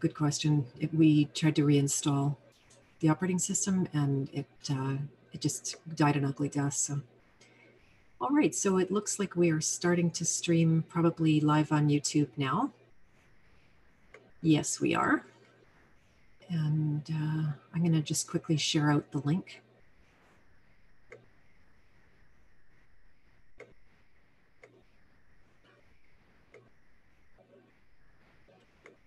Good question. We tried to reinstall the operating system, and it just died an ugly death. So, all right. So it looks like we are starting to stream probably live on YouTube now. Yes, we are. And I'm going to just quickly share out the link.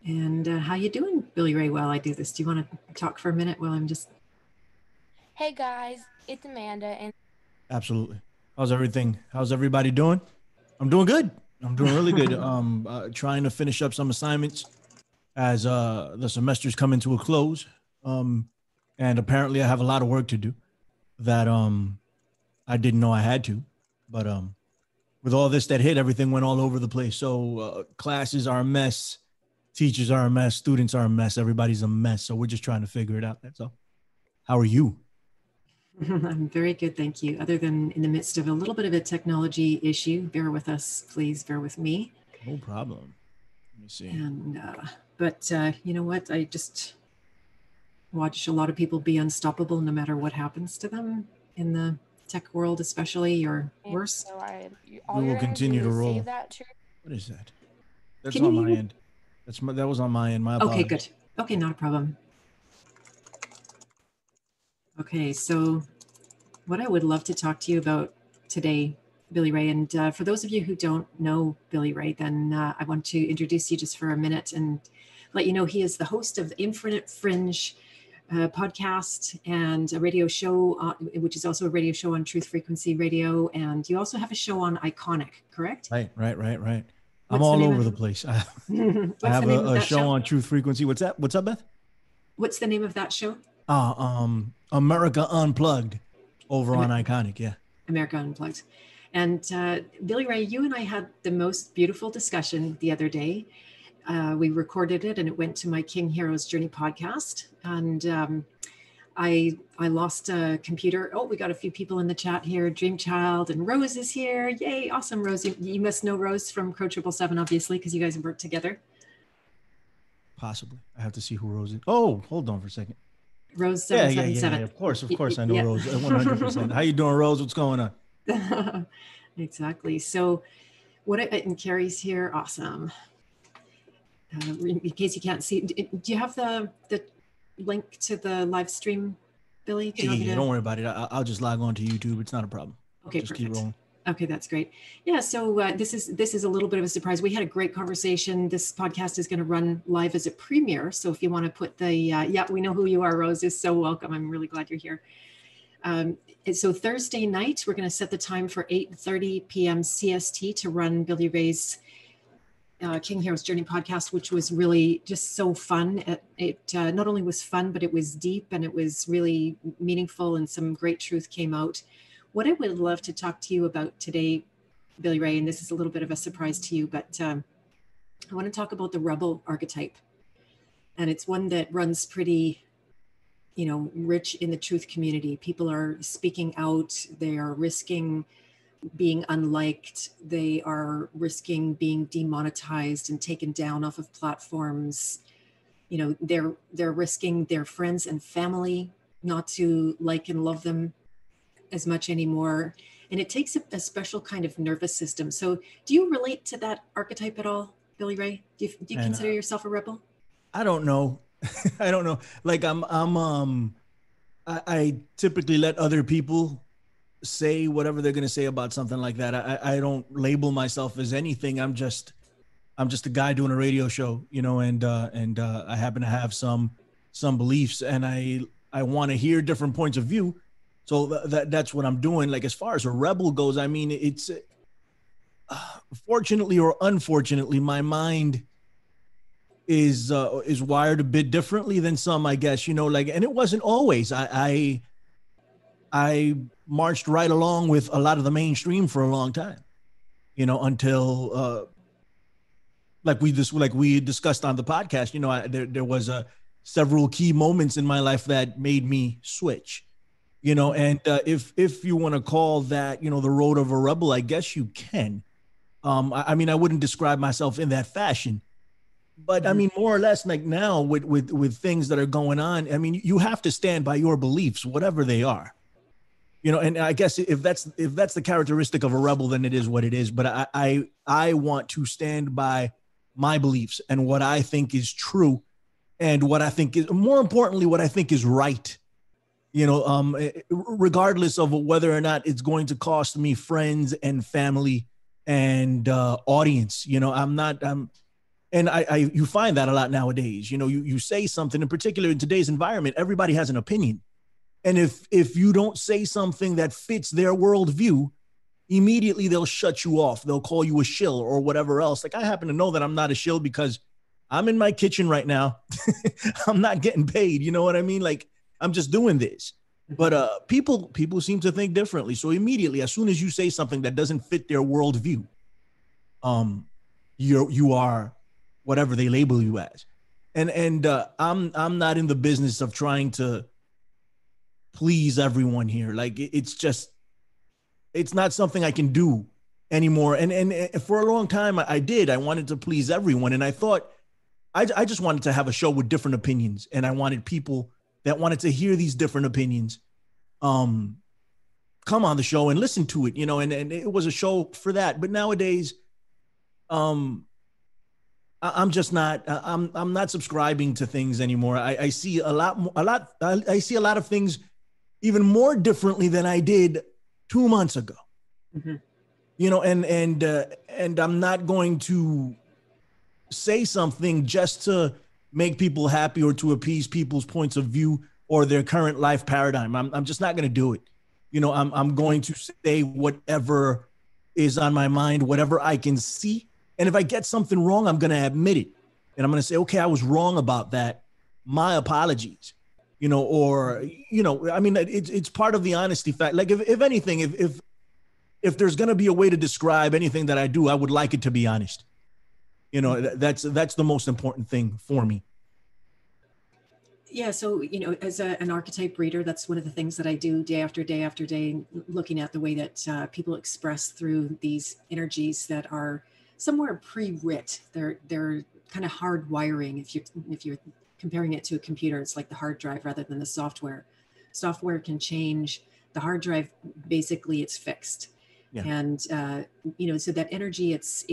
And how you doing, Billy Ray, while I do this? Do you want to talk for a minute while I'm just... Hey, guys. It's Amanda. And absolutely. How's everything? How's everybody doing? I'm doing good. I'm doing really good. Trying to finish up some assignments as the semester's coming to a close. And apparently I have a lot of work to do that I didn't know I had to. But with all this that hit, everything went all over the place. So classes are a mess. Teachers are a mess. Students are a mess. Everybody's a mess. So we're just trying to figure it out. That's all. How are you? I'm very good. Thank you. Other than in the midst of a little bit of a technology issue, bear with us, please bear with me. No problem. Let me see. And, but you know what? I just watch a lot of people be unstoppable no matter what happens to them in the tech world, especially, or worse. So we will continue to roll. What is that? That's on my end. That was on my end. My apologies. Okay, good. Okay, not a problem. Okay, so what I would love to talk to you about today, Billy Ray, and for those of you who don't know Billy Ray, then I want to introduce you just for a minute and let you know he is the host of the Infinite Fringe podcast and a radio show, which is also a radio show on Truth Frequency Radio, and you also have a show on Iconic, correct? Right. I'm all over the place. I have a show on Truth Frequency. What's that? What's up, Beth? What's the name of that show? America Unplugged over on Iconic. Yeah. America Unplugged. And Billy Ray, you and I had the most beautiful discussion the other day. We recorded it and it went to my King Heroes Journey podcast. And I lost a computer. Oh, we got a few people in the chat here. Dream Child and Rose is here. Yay. Awesome, Rose. You must know Rose from Crow777, obviously, because you guys work together. Possibly. I have to see who Rose is. Oh, hold on for a second. Rose 777. Yeah. Of course. I know Rose 100%. How you doing, Rose? What's going on? Exactly. So and Carrie's here. Awesome. In case you can't see, do you have the link to the live stream, Billy? Yeah, don't worry about it. I'll just log on to YouTube. It's not a problem. Okay, just perfect. Keep rolling. Okay, that's great. Yeah, so this is a little bit of a surprise. We had a great conversation. This podcast is going to run live as a premiere. So if you want to put the yeah, we know who you are, Rose, is so welcome. I'm really glad you're here. So Thursday night, we're going to set the time for 8:30 p.m. CST to run Billy Ray's King Heroes Journey podcast, which was really just so fun. It not only was fun, but it was deep and it was really meaningful, and some great truth came out. What I would love to talk to you about today, Billy Ray, and this is a little bit of a surprise to you, but I want to talk about the rebel archetype. And it's one that runs pretty, rich in the truth community. People are speaking out. They are risking being unliked. They are risking being demonetized and taken down off of platforms. They're risking their friends and family not to like and love them as much anymore. And it takes a special kind of nervous system. So do you relate to that archetype at all, Billy Ray? Do you consider yourself a rebel? I don't know. I don't know. Like I typically let other people say whatever they're going to say about something like that. I don't label myself as anything. I'm just a guy doing a radio show, and I happen to have some beliefs, and I want to hear different points of view. So that's what I'm doing. Like, as far as a rebel goes, I mean, it's fortunately or unfortunately, my mind is wired a bit differently than some, I guess, and it wasn't always. I marched right along with a lot of the mainstream for a long time, until like we discussed on the podcast, there was several key moments in my life that made me switch. And if you want to call that, the road of a rebel, I guess you can. I mean, I wouldn't describe myself in that fashion, But I mean, more or less, like now with things that are going on, I mean, you have to stand by your beliefs, whatever they are, you know. And I guess if that's the characteristic of a rebel, then it is what it is. But I want to stand by my beliefs and what I think is true, and what I think is, more importantly, what I think is right. You know, regardless of whether or not it's going to cost me friends and family and audience. You know, And you find that a lot nowadays. You know, you say something, in particular in today's environment, everybody has an opinion. And if you don't say something that fits their worldview, immediately they'll shut you off. They'll call you a shill or whatever else. Like, I happen to know that I'm not a shill because I'm in my kitchen right now. I'm not getting paid. You know what I mean? Like, I'm just doing this. But people seem to think differently. So immediately, as soon as you say something that doesn't fit their worldview, you are whatever they label you as. And I'm not in the business of trying to please everyone here. Like, it's not something I can do anymore. And for a long time I did. I wanted to please everyone. And I thought, I just wanted to have a show with different opinions. And I wanted people that wanted to hear these different opinions come on the show and listen to it, you know, and it was a show for that. But nowadays, I'm not subscribing to things anymore. I see a lot of things even more differently than I did 2 months ago, you know, and I'm not going to say something just to make people happy or to appease people's points of view or their current life paradigm. I'm just not going to do it. You know, I'm going to say whatever is on my mind, whatever I can see. And if I get something wrong, I'm going to admit it. And I'm going to say, okay, I was wrong about that. My apologies, you know, or, you know, I mean, it's part of the honesty fact. Like, if anything, if there's going to be a way to describe anything that I do, I would like it to be honest. You know, that's the most important thing for me. Yeah. So, you know, as an archetype reader, that's one of the things that I do day after day after day, looking at the way that people express through these energies that are somewhere pre-writ. They're kind of hard wiring. If you're comparing it to a computer, it's like the hard drive rather than the software. Software can change. The hard drive, basically, it's fixed. Yeah. And you know, so that energy, it's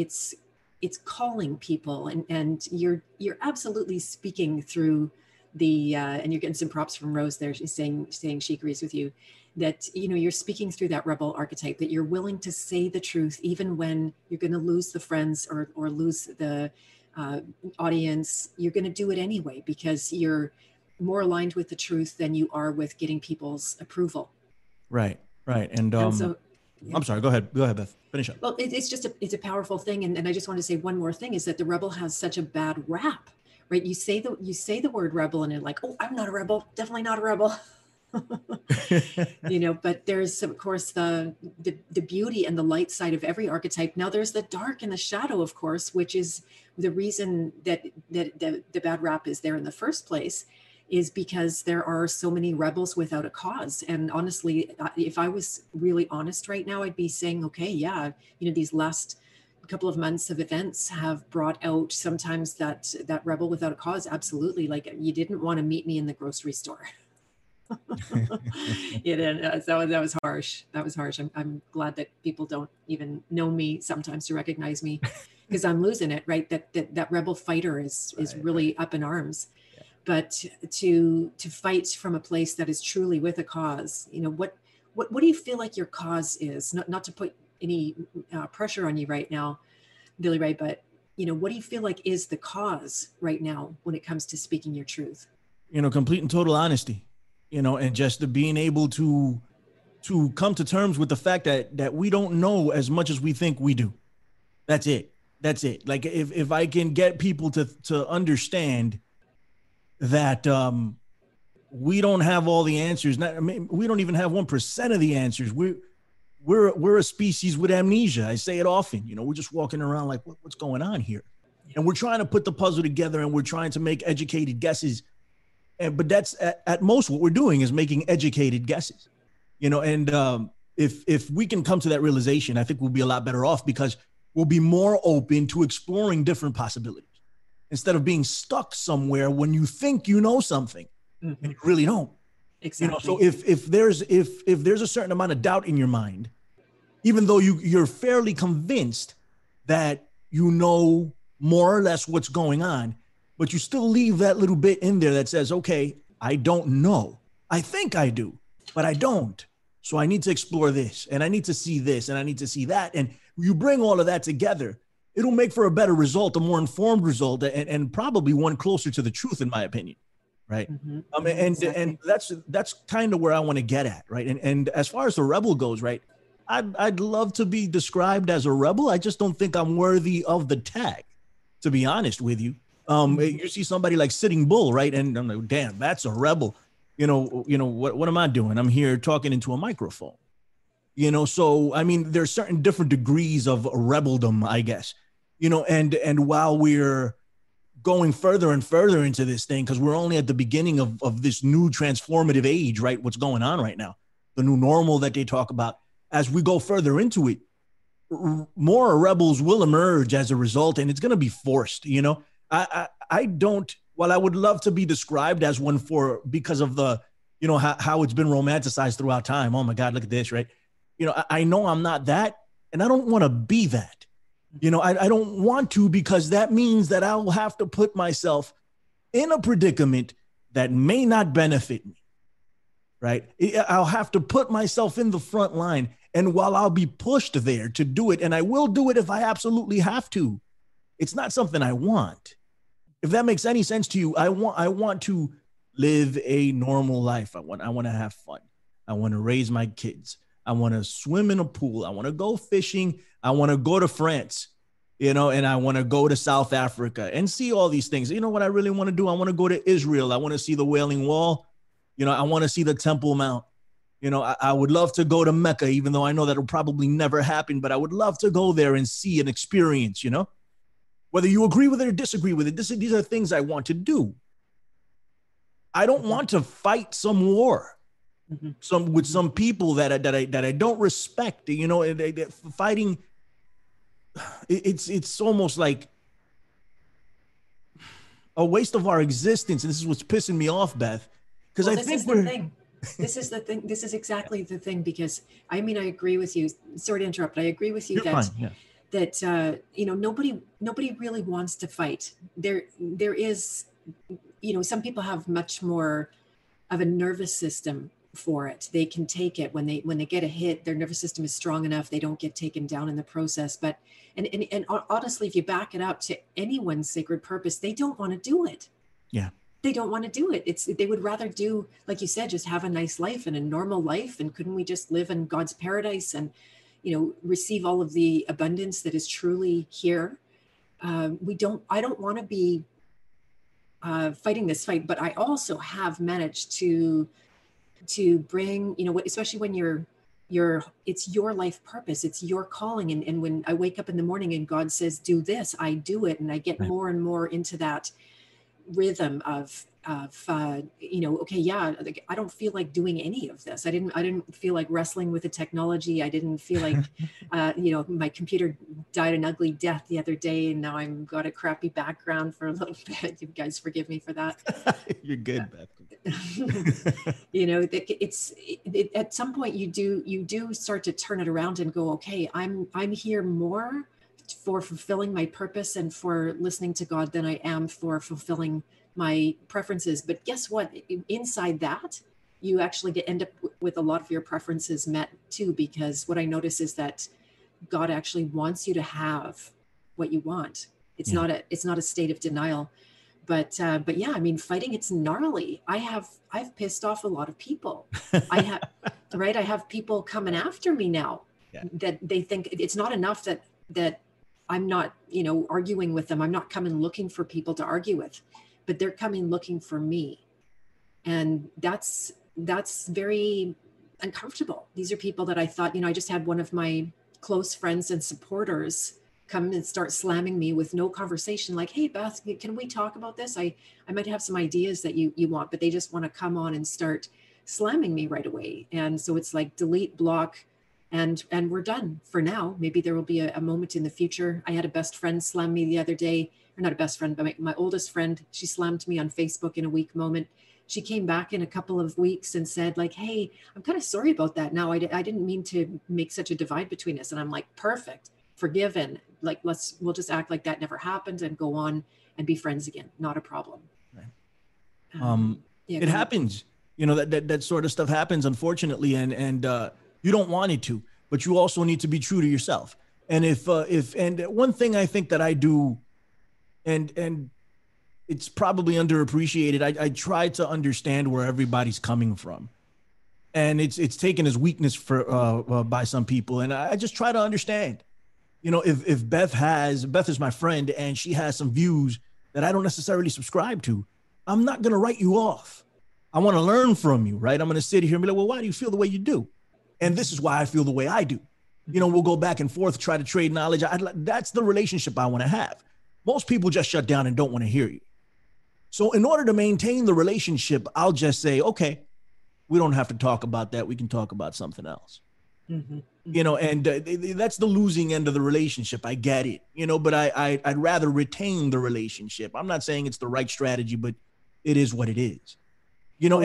calling people, and you're absolutely speaking through the and you're getting some props from Rose there. She's saying she agrees with you that, you know, you're speaking through that rebel archetype, that you're willing to say the truth, even when you're going to lose the friends or lose the audience. You're going to do it anyway, because you're more aligned with the truth than you are with getting people's approval. Right. Right. And so, yeah. I'm sorry. Go ahead, Beth. Finish up. Well, it's a powerful thing. And I just want to say one more thing is that the rebel has such a bad rap, right? You say the word rebel and you're like, oh, I'm not a rebel. Definitely not a rebel. You know, but there's, of course, the beauty and the light side of every archetype. Now there's the dark and the shadow, of course, which is the reason that the bad rap is there in the first place, is because there are so many rebels without a cause. And honestly, if I was really honest right now, I'd be saying, okay, yeah, you know, these last couple of months of events have brought out sometimes that rebel without a cause. Absolutely. Like, you didn't want to meet me in the grocery store. That was harsh. I'm glad that people don't even know me sometimes to recognize me, because I'm losing it, right? That rebel fighter is really up in arms. Yeah. But to fight from a place that is truly with a cause, you know, what do you feel like your cause is? Not to put any pressure on you right now, Billy Ray, but, you know, what do you feel like is the cause right now when it comes to speaking your truth? You know, complete and total honesty. You know, and just being able to come to terms with the fact that we don't know as much as we think we do. That's it. Like, if I can get people to understand that we don't have all the answers. I mean, we don't even have 1% of the answers. We're a species with amnesia. I say it often. You know, we're just walking around like, what's going on here? And we're trying to put the puzzle together, and we're trying to make educated guesses. But that's at most what we're doing, is making educated guesses, you know, and if we can come to that realization, I think we'll be a lot better off, because we'll be more open to exploring different possibilities. instead of being stuck somewhere when you think you know something and you really don't. Exactly. You know, so if there's a certain amount of doubt in your mind, even though you're fairly convinced that you know more or less what's going on, but you still leave that little bit in there that says, okay, I don't know. I think I do, but I don't. So I need to explore this, and I need to see this, and I need to see that. And you bring all of that together, it'll make for a better result, a more informed result, and probably one closer to the truth, in my opinion. Right. And that's kind of where I want to get at. Right. And as far as the rebel goes, right, I'd love to be described as a rebel. I just don't think I'm worthy of the tag, to be honest with you. You see somebody like Sitting Bull, right? And I'm like, damn, that's a rebel. You know, what am I doing? I'm here talking into a microphone. You know, so I mean, there's certain different degrees of rebeldom, I guess. You know, and while we're going further and further into this thing, because we're only at the beginning of this new transformative age, right? What's going on right now, the new normal that they talk about. As we go further into it, more rebels will emerge as a result, and it's going to be forced. You know, I don't, while I would love to be described as one for, because of the, you know, how it's been romanticized throughout time. Oh my God, look at this, right? You know, I know I'm not that, and I don't want to be that. You know, I don't want to, because that means that I will have to put myself in a predicament that may not benefit me, right? I'll have to put myself in the front line. And while I'll be pushed there to do it, and I will do it if I absolutely have to, it's not something I want. If that makes any sense to you, I want to live a normal life. I want to have fun. I want to raise my kids. I want to swim in a pool. I want to go fishing. I want to go to France, you know, and I want to go to South Africa and see all these things. You know what I really want to do? I want to go to Israel. I want to see the Wailing Wall. You know, I want to see the Temple Mount. You know, I would love to go to Mecca, even though I know that'll probably never happen, but I would love to go there and see and experience, you know, whether you agree with it or disagree with it. These are things I want to do. I don't want to fight some war. Some people that I don't respect, you know, fighting. It's almost like a waste of our existence, and this is what's pissing me off, Beth. Because I think this is the thing. This is exactly the thing. Because I mean, I agree with you. Sorry to interrupt, but I agree with you. You're that fine, yeah. That you know, nobody really wants to fight. There is, you know, some people have much more of a nervous system for it. They can take it when they get a hit. Their nervous system is strong enough. They don't get taken down in the process. But and honestly, if you back it up to anyone's sacred purpose, they don't want to do it. Yeah, they don't want to do it. They would rather do, like you said, just have a nice life and a normal life. And couldn't we just live in God's paradise and, you know, receive all of the abundance that is truly here? I don't want to be fighting this fight, but I also have managed to bring, you know, especially when it's your life purpose, it's your calling. And when I wake up in the morning and God says, do this, I do it. And I get more and more into that rhythm of you know, okay, yeah, I don't feel like doing any of this. I didn't feel like wrestling with the technology. I didn't feel like, you know, my computer died an ugly death the other day, and now I've got a crappy background for a little bit. You guys forgive me for that. You're good, Beth. You know, it's at some point you do start to turn it around and go, okay, I'm here more for fulfilling my purpose and for listening to God than I am for fulfilling my preferences. But guess what? Inside that, you actually end up with a lot of your preferences met too, because what I notice is that God actually wants you to have what you want. It's not a state of denial, but yeah, I mean, fighting, it's gnarly. I've pissed off a lot of people. I have people coming after me now that they think it's not enough that I'm not, you know, arguing with them. I'm not coming looking for people to argue with, but they're coming looking for me. And that's very uncomfortable. These are people that I thought, you know, I just had one of my close friends and supporters come and start slamming me with no conversation. Like, hey, Beth, can we talk about this? I might have some ideas that you want, but they just want to come on and start slamming me right away. And so it's like delete, block, And we're done for now. Maybe there will be a moment in the future. I had a best friend slam me the other day, or not a best friend, but my oldest friend, she slammed me on Facebook in a weak moment. She came back in a couple of weeks and said like, hey, I'm kind of sorry about that now. I didn't mean to make such a divide between us. And I'm like, perfect, forgiven. Like, we'll just act like that never happened and go on and be friends again. Not a problem. Right. Yeah, it happens, you know, that sort of stuff happens, unfortunately. And you don't want it to, but you also need to be true to yourself. And and one thing I think that I do, and it's probably underappreciated, I try to understand where everybody's coming from, and it's taken as weakness for by some people. And I just try to understand, you know, if Beth is my friend and she has some views that I don't necessarily subscribe to, I'm not gonna write you off. I want to learn from you, right? I'm gonna sit here and be like, well, why do you feel the way you do? And this is why I feel the way I do. You know, we'll go back and forth, try to trade knowledge. That's the relationship I want to have. Most people just shut down and don't want to hear you. So in order to maintain the relationship, I'll just say, okay, we don't have to talk about that. We can talk about something else. Mm-hmm. You know, and that's the losing end of the relationship. I get it, you know, but I'd rather retain the relationship. I'm not saying it's the right strategy, but it is what it is. You know,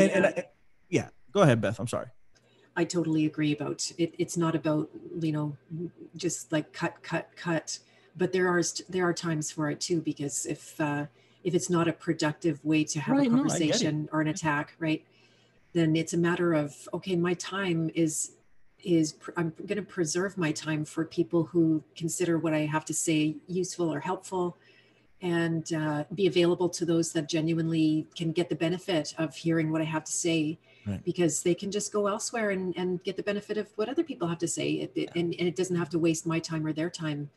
yeah, go ahead, Beth. I'm sorry. I totally agree about it. It's not about, you know, just like cut, but there are times for it too, because if it's not a productive way to have a conversation or an attack, right, then it's a matter of, okay, my time is I'm going to preserve my time for people who consider what I have to say useful or helpful, and be available to those that genuinely can get the benefit of hearing what I have to say. Right. Because they can just go elsewhere and get the benefit of what other people have to say. And it doesn't have to waste my time or their time.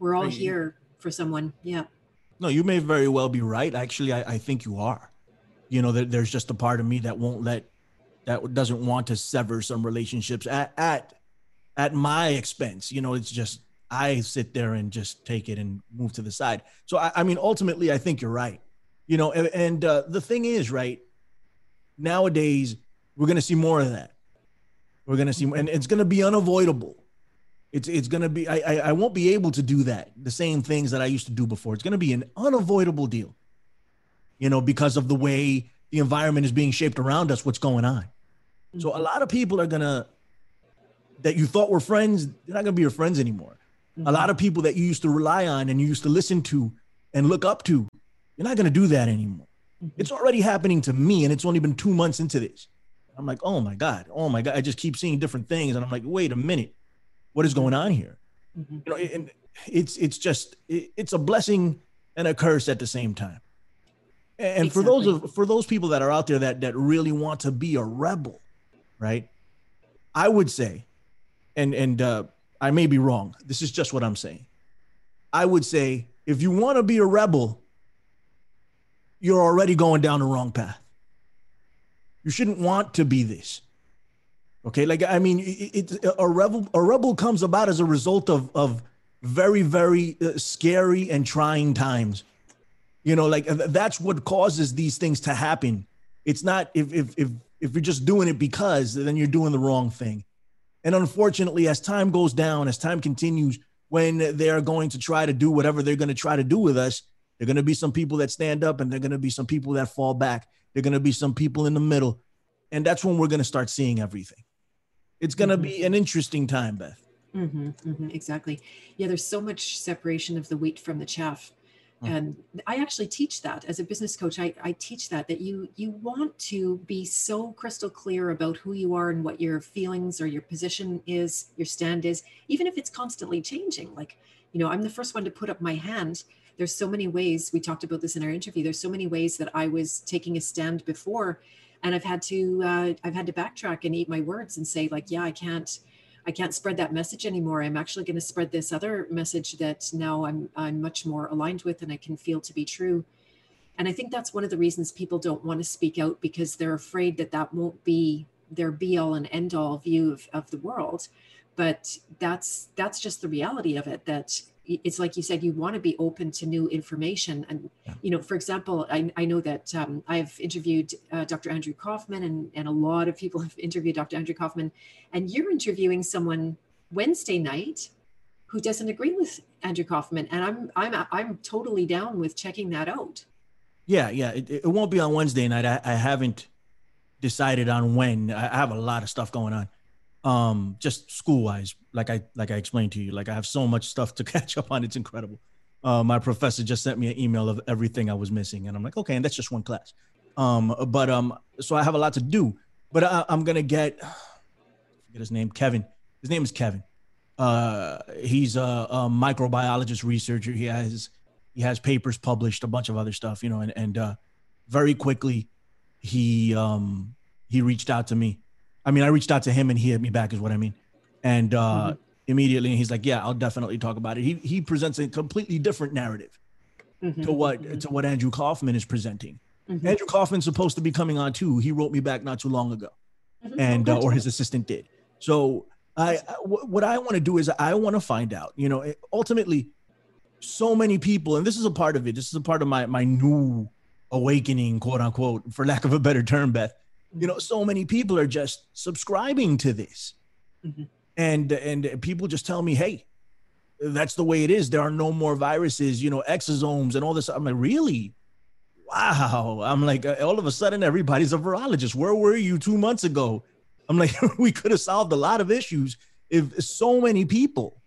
We're all here for someone. Yeah. No, you may very well be right. Actually, I think you are. You know, there's just a part of me that doesn't want to sever some relationships at my expense. You know, it's just, I sit there and just take it and move to the side. So, I mean, ultimately, I think you're right. You know, and the thing is, right, nowadays, we're going to see more of that. We're going to see, and it's going to be unavoidable. It's going to be, I won't be able to do that, the same things that I used to do before. It's going to be an unavoidable deal, you know, because of the way the environment is being shaped around us, what's going on. So a lot of people are going to, that you thought were friends, they're not going to be your friends anymore. Mm-hmm. A lot of people that you used to rely on and you used to listen to and look up to, you're not going to do that anymore. It's already happening to me, and it's only been 2 months into this. I'm like, oh my God. I just keep seeing different things. And I'm like, wait a minute, what is going on here? Mm-hmm. You know, and it's just, it's a blessing and a curse at the same time. And exactly. for those people that are out there that really want to be a rebel, right? I would say, and I may be wrong. This is just what I'm saying. I would say, if you want to be a rebel, you're already going down the wrong path. You shouldn't want to be this. Okay. Like, I mean, a rebel comes about as a result of very, very scary and trying times. You know, like that's what causes these things to happen. It's not if you're just doing it because, then you're doing the wrong thing. And unfortunately, as time goes down, as time continues, when they're going to try to do whatever they're going to try to do with us, there are going to be some people that stand up, and there are going to be some people that fall back. There are going to be some people in the middle. And that's when we're going to start seeing everything. It's going to be an interesting time, Beth. Mm-hmm, mm-hmm, exactly. Yeah, there's so much separation of the wheat from the chaff. Mm-hmm. And I actually teach that as a business coach. I teach that you want to be so crystal clear about who you are and what your feelings or your position is, your stand is, even if it's constantly changing. Like, you know, I'm the first one to put up my hand. There's so many ways, we talked about this in our interview, there's so many ways that I was taking a stand before, and I've had to backtrack and eat my words and say like, yeah, I can't spread that message anymore. I'm actually going to spread this other message that now I'm much more aligned with and I can feel to be true. And I think that's one of the reasons people don't want to speak out, because they're afraid that won't be their be all and end all view of the world. But that's just the reality of it, that it's like you said, you want to be open to new information. And, you know, for example, I know that I've interviewed Dr. Andrew Kaufman, and a lot of people have interviewed Dr. Andrew Kaufman, and you're interviewing someone Wednesday night who doesn't agree with Andrew Kaufman. And I'm totally down with checking that out. Yeah. Yeah. It won't be on Wednesday night. I haven't decided on when. I have a lot of stuff going on. Just school wise, like I explained to you, like I have so much stuff to catch up on. It's incredible. My professor just sent me an email of everything I was missing, and I'm like, okay, and that's just one class. So I have a lot to do, but I'm going to forget his name, Kevin. His name is Kevin. He's a microbiologist researcher. He has papers published, a bunch of other stuff, you know, and very quickly he reached out to me. I mean, I reached out to him and he hit me back is what I mean. And immediately he's like, yeah, I'll definitely talk about it. He presents a completely different narrative to what Andrew Kaufman is presenting. Mm-hmm. Andrew Kaufman's supposed to be coming on too. He wrote me back not too long ago, or his assistant did. So what I want to do is I want to find out, you know, ultimately so many people, and this is a part of it. This is a part of my new awakening, quote unquote, for lack of a better term, Beth. You know, so many people are just subscribing to this. Mm-hmm. And people just tell me, hey, that's the way it is. There are no more viruses, you know, exosomes and all this. I'm like, really? Wow. I'm like, all of a sudden, everybody's a virologist. Where were you 2 months ago? I'm like, we could have solved a lot of issues if so many people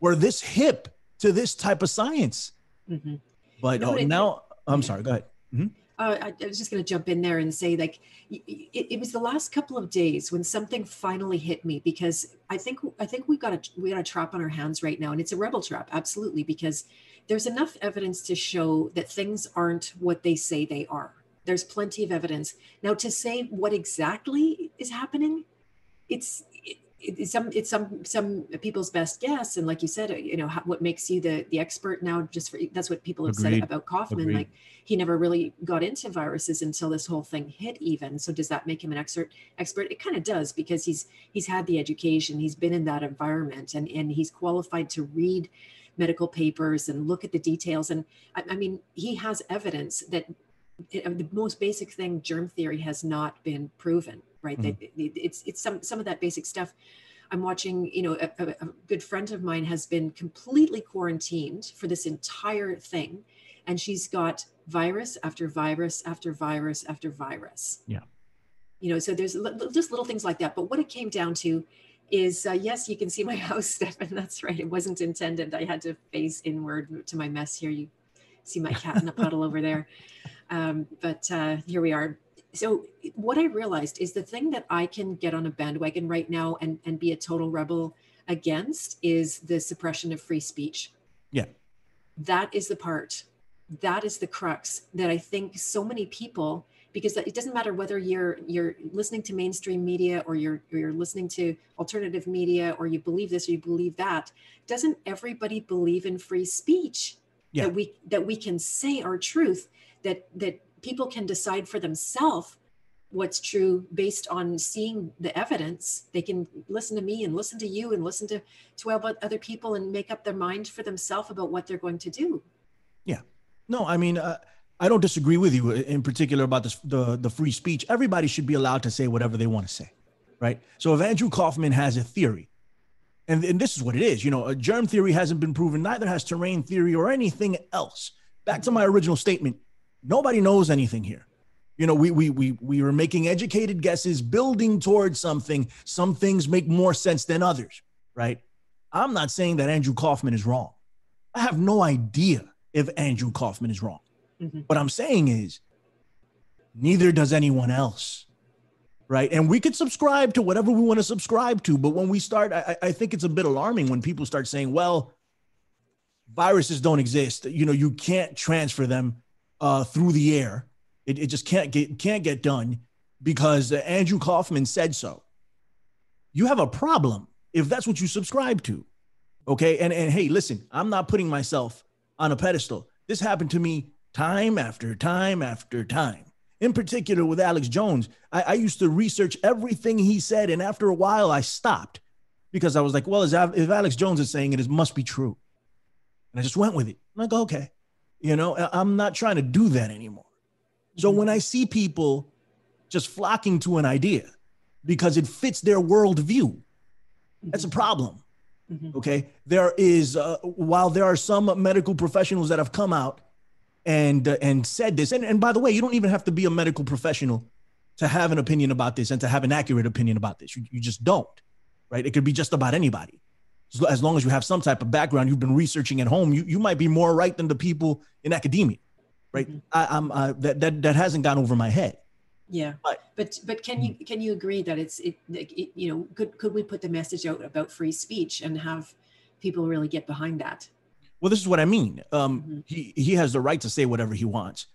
were this hip to this type of science. Mm-hmm. But now, I'm sorry, go ahead. Mm-hmm. I was just going to jump in there and say, like, it was the last couple of days when something finally hit me, because I think we got a trap on our hands right now, and it's a rebel trap, absolutely, because there's enough evidence to show that things aren't what they say they are. There's plenty of evidence now to say what exactly is happening. It's some people's best guess, and like you said, you know, what makes you the expert now? That's what people have said about Kaufman. Agreed. Like, he never really got into viruses until this whole thing hit. Even so, does that make him an expert? It kind of does, because he's had the education, he's been in that environment, and he's qualified to read medical papers and look at the details. And I mean, he has evidence that the most basic thing, germ theory, has not been proven. Right. Mm-hmm. It's some of that basic stuff. I'm watching, you know, a good friend of mine has been completely quarantined for this entire thing. And she's got virus after virus after virus after virus. Yeah. You know, so there's just little things like that. But what it came down to is, yes, you can see my house, Stephen. That's right. It wasn't intended. I had to face inward to my mess here. You see my cat in a puddle over there. But here we are. So what I realized is the thing that I can get on a bandwagon right now and be a total rebel against is the suppression of free speech. Yeah. That is the part. That is the crux that I think so many people, because it doesn't matter whether you're listening to mainstream media or you're listening to alternative media, or you believe this or you believe that. Doesn't everybody believe in free speech? Yeah. That we can say our truth, that people can decide for themselves what's true based on seeing the evidence. They can listen to me and listen to you and listen to other people and make up their mind for themselves about what they're going to do. Yeah. No, I mean, I don't disagree with you in particular about the free speech. Everybody should be allowed to say whatever they want to say, right? So if Andrew Kaufman has a theory, and this is what it is, you know, germ theory hasn't been proven, neither has terrain theory or anything else. Back to my original statement. Nobody knows anything here. You know, we were making educated guesses, building towards something. Some things make more sense than others, right? I'm not saying that Andrew Kaufman is wrong. I have no idea if Andrew Kaufman is wrong. Mm-hmm. What I'm saying is, neither does anyone else, right? And we could subscribe to whatever we want to subscribe to, but when we start, I think it's a bit alarming when people start saying, well, viruses don't exist. You know, you can't transfer them through the air. It just can't get done because Andrew Kaufman said so. You have a problem if that's what you subscribe to. Okay. And hey, listen, I'm not putting myself on a pedestal. This happened to me time after time after time. In particular with Alex Jones, I used to research everything he said. And after a while I stopped because I was like, well, if Alex Jones is saying it, it must be true. And I just went with it. I'm like, okay, you know, I'm not trying to do that anymore. So when I see people just flocking to an idea because it fits their worldview, that's a problem. Okay. There is, while there are some medical professionals that have come out and said this, and by the way, you don't even have to be a medical professional to have an opinion about this and to have an accurate opinion about this. You just don't, right? It could be just about anybody. As long as you have some type of background, you've been researching at home, you might be more right than the people in academia, right? That hasn't gone over my head. Yeah, but can you agree that it you know, could we put the message out about free speech and have people really get behind that? Well, this is what I mean. He has the right to say whatever he wants,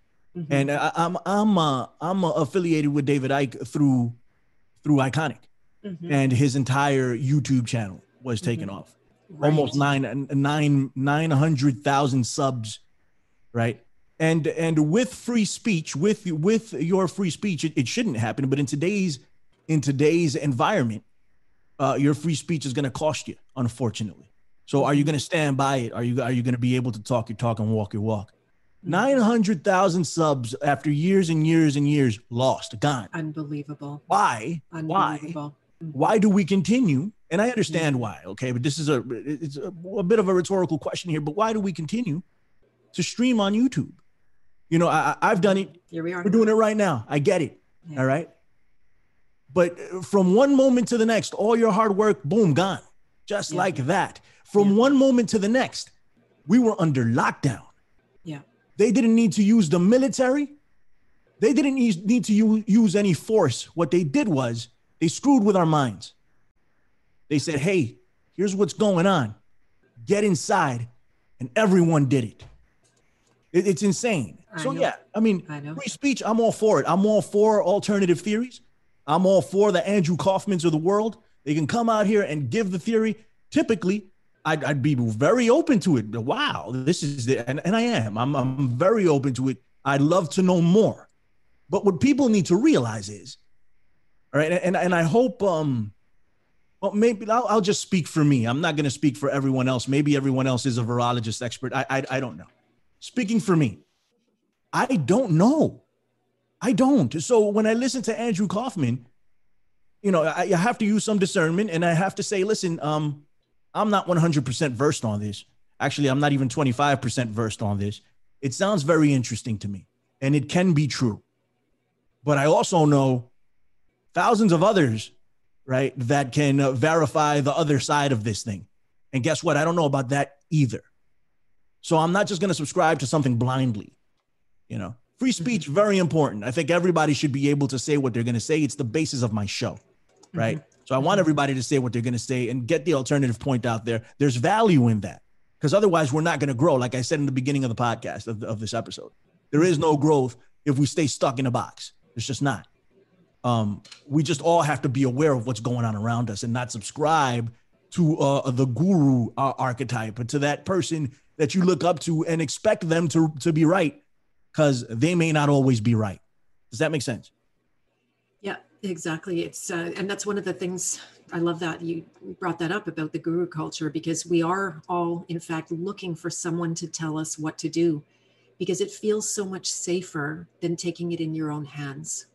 and I'm affiliated with David Icke through Iconic, and his entire YouTube channel was taken off, right. Almost 900,000 subs, right? And with free speech, with your free speech, it shouldn't happen. But in today's environment, your free speech is going to cost you, unfortunately. So are you going to stand by it? Are you going to be able to talk your talk and walk your walk? 900,000 subs after years and years and years, lost, gone. Unbelievable. Why? Unbelievable. Why do we continue? And I understand why. Okay, but this is a bit of a rhetorical question here. But why do we continue to stream on YouTube? You know, I've done it. Here we are. We're doing it right now. I get it. Yeah. All right. But from one moment to the next, all your hard work, boom, gone. Just like that. From one moment to the next, we were under lockdown. Yeah. They didn't need to use the military. They didn't need to use any force. What they did was they screwed with our minds. They said, hey, here's what's going on. Get inside. And everyone did it. It's insane. So yeah, I mean, free speech, I'm all for it. I'm all for alternative theories. I'm all for the Andrew Kaufmans of the world. They can come out here and give the theory. Typically, I'd be very open to it. Wow, this is it. And I am. I'm very open to it. I'd love to know more. But what people need to realize is, all right, and I hope, well, maybe I'll just speak for me. I'm not going to speak for everyone else. Maybe everyone else is a virologist expert. I don't know. Speaking for me, I don't know. I don't. So when I listen to Andrew Kaufman, you know, I have to use some discernment and I have to say, listen, I'm not 100% versed on this. Actually, I'm not even 25% versed on this. It sounds very interesting to me and it can be true. But I also know thousands of others, right, that can verify the other side of this thing. And guess what? I don't know about that either. So I'm not just going to subscribe to something blindly, you know. Free speech, very important. I think everybody should be able to say what they're going to say. It's the basis of my show, right? So I want everybody to say what they're going to say and get the alternative point out there. There's value in that because otherwise we're not going to grow. Like I said in the beginning of the podcast of this episode, there is no growth if we stay stuck in a box. It's just not. We just all have to be aware of what's going on around us and not subscribe to the guru archetype or to that person that you look up to and expect them to be right because they may not always be right. Does that make sense? Yeah, exactly. It's and that's one of the things I love that you brought that up about the guru culture, because we are all, in fact, looking for someone to tell us what to do because it feels so much safer than taking it in your own hands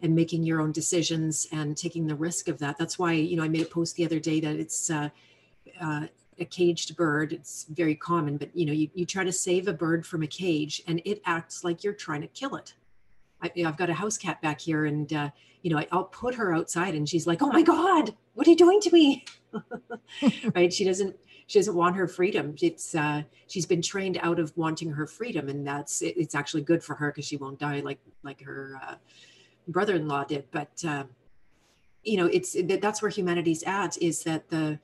and making your own decisions and taking the risk of that. That's why, you know, I made a post the other day that it's a caged bird. It's very common, but you know, you try to save a bird from a cage and it acts like you're trying to kill it. I've got a house cat back here and, you know, I'll put her outside and she's like, oh my God, what are you doing to me? Right. She doesn't want her freedom. It's she's been trained out of wanting her freedom, and it's actually good for her because she won't die like her brother-in-law did. But, you know, that's where humanity's at, is that the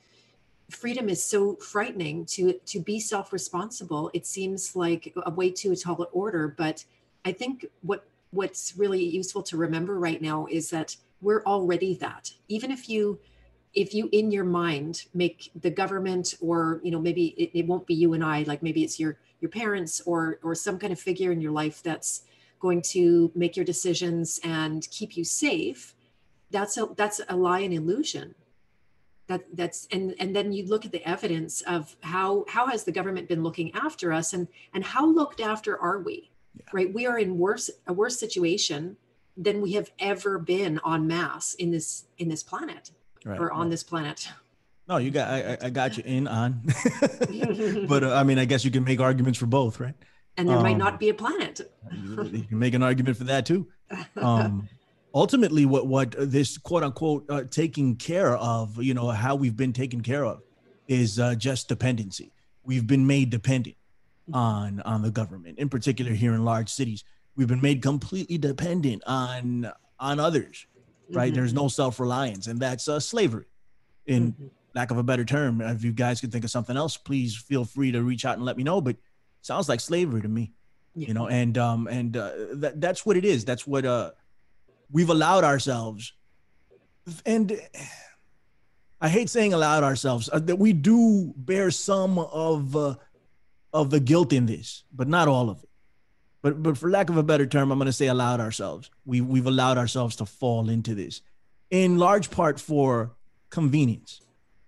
freedom is so frightening to be self-responsible. It seems like a way too tall an order, but I think what's really useful to remember right now is that we're already that. Even if you in your mind make the government, or you know, maybe it won't be you and I, like maybe it's your parents or some kind of figure in your life that's going to make your decisions and keep you safe, that's a lie and illusion. And then you look at the evidence of how has the government been looking after us, and how looked after are we? Yeah. Right? We are in a worse situation than we have ever been en masse in this planet, right, or on this planet. No, you got, I got you in on, but I mean, I guess you can make arguments for both, right? And there might not be a planet. You can make an argument for that too. Ultimately, what this quote unquote taking care of, you know, how we've been taken care of, is just dependency. We've been made dependent on the government, in particular here in large cities. We've been made completely dependent on others, right? Mm-hmm. There's no self-reliance, and that's slavery, in lack of a better term. If you guys could think of something else, please feel free to reach out and let me know. But it sounds like slavery to me, you know. And that's what it is. That's what we've allowed ourselves, and I hate saying allowed ourselves, that we do bear some of the guilt in this, but not all of it. But for lack of a better term, I'm going to say allowed ourselves. We've allowed ourselves to fall into this, in large part for convenience.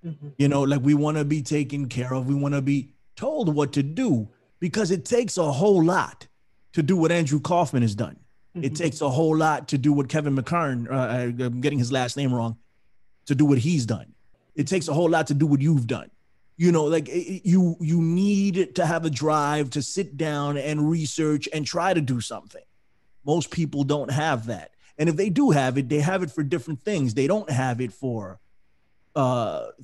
Mm-hmm. You know, like we want to be taken care of. We want to be told what to do, because it takes a whole lot to do what Andrew Kaufman has done. It takes a whole lot to do what Kevin McCarn, I'm getting his last name wrong, to do what he's done. It takes a whole lot to do what you've done. You know, like you need to have a drive to sit down and research and try to do something. Most people don't have that. And if they do have it, they have it for different things. They don't have it for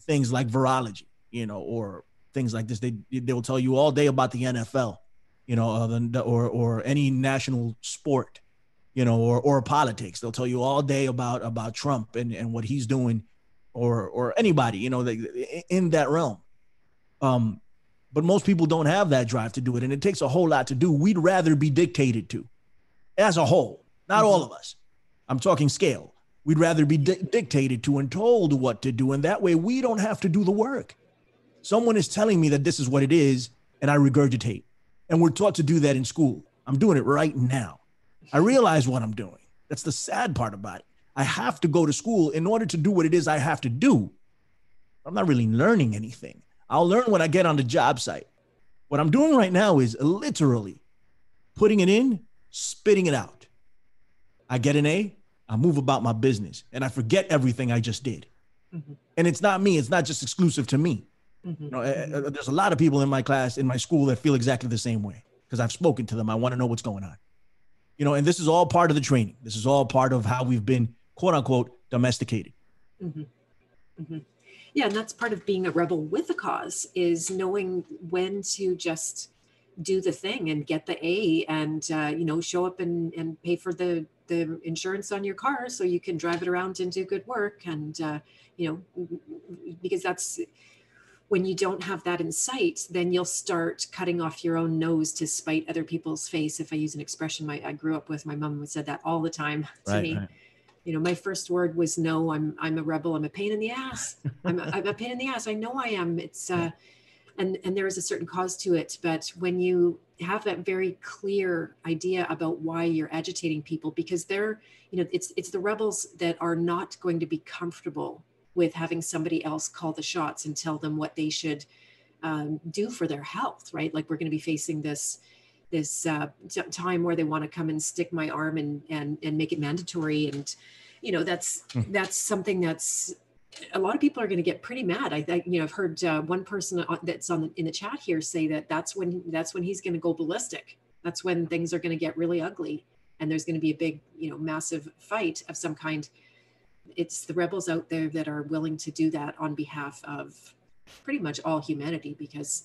things like virology, you know, or things like this. They will tell you all day about the NFL, you know, or any national sport, you know, or politics. They'll tell you all day about Trump and what he's doing, or anybody, you know, in that realm. But most people don't have that drive to do it. And it takes a whole lot to do. We'd rather be dictated to as a whole, not all of us. I'm talking scale. We'd rather be dictated to and told what to do. And that way we don't have to do the work. Someone is telling me that this is what it is, and I regurgitate. And we're taught to do that in school. I'm doing it right now. I realize what I'm doing. That's the sad part about it. I have to go to school in order to do what it is I have to do. I'm not really learning anything. I'll learn when I get on the job site. What I'm doing right now is literally putting it in, spitting it out. I get an A, I move about my business, and I forget everything I just did. Mm-hmm. And it's not me. It's not just exclusive to me. Mm-hmm. You know, there's a lot of people in my class, in my school, that feel exactly the same way, because I've spoken to them. I want to know what's going on. You know, and this is all part of the training. This is all part of how we've been, quote unquote, domesticated. Mm-hmm. Mm-hmm. Yeah. And that's part of being a rebel with a cause, is knowing when to just do the thing and get the A, and, you know, show up and pay for the insurance on your car so you can drive it around and do good work. And, you know, because that's, when you don't have that in sight, then you'll start cutting off your own nose to spite other people's face. If I use an expression I grew up with, my mom would say that all the time to me. Right. You know, my first word was no. I'm a rebel. I'm a pain in the ass. I'm a pain in the ass. I know I am. It's and there is a certain cause to it. But when you have that very clear idea about why you're agitating people, because they're, you know, it's the rebels that are not going to be comfortable with having somebody else call the shots and tell them what they should do for their health, right? Like, we're going to be facing this time where they want to come and stick my arm and make it mandatory. And, you know, that's something that's, a lot of people are going to get pretty mad. I've heard one person that's in the chat here say that that's when he's going to go ballistic. That's when things are going to get really ugly, and there's going to be a big, you know, massive fight of some kind. It's the rebels out there that are willing to do that on behalf of pretty much all humanity, because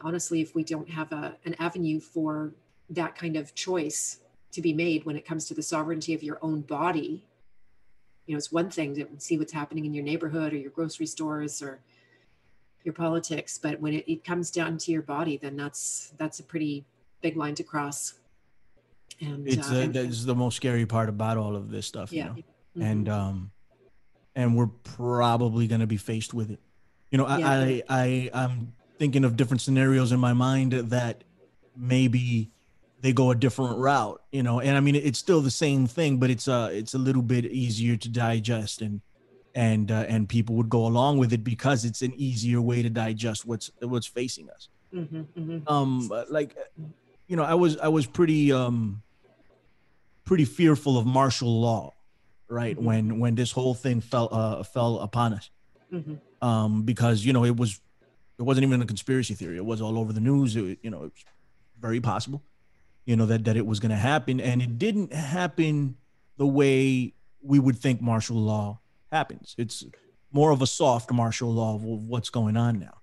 honestly, if we don't have an avenue for that kind of choice to be made when it comes to the sovereignty of your own body, you know, it's one thing to see what's happening in your neighborhood or your grocery stores or your politics, but when it comes down to your body, then that's a pretty big line to cross. And that's the most scary part about all of this stuff, yeah, you know? Mm-hmm. And we're probably going to be faced with it. You know, yeah. I'm thinking of different scenarios in my mind that maybe they go a different route, you know, and I mean, it's still the same thing, but it's a little bit easier to digest and, and people would go along with it because it's an easier way to digest what's facing us. Mm-hmm, mm-hmm. I was pretty pretty fearful of martial law, right? Mm-hmm. When this whole thing fell upon us, mm-hmm. Because it wasn't even a conspiracy theory. It was all over the news. It was very possible, that it was going to happen, and it didn't happen the way we would think martial law happens. It's more of a soft martial law of what's going on now.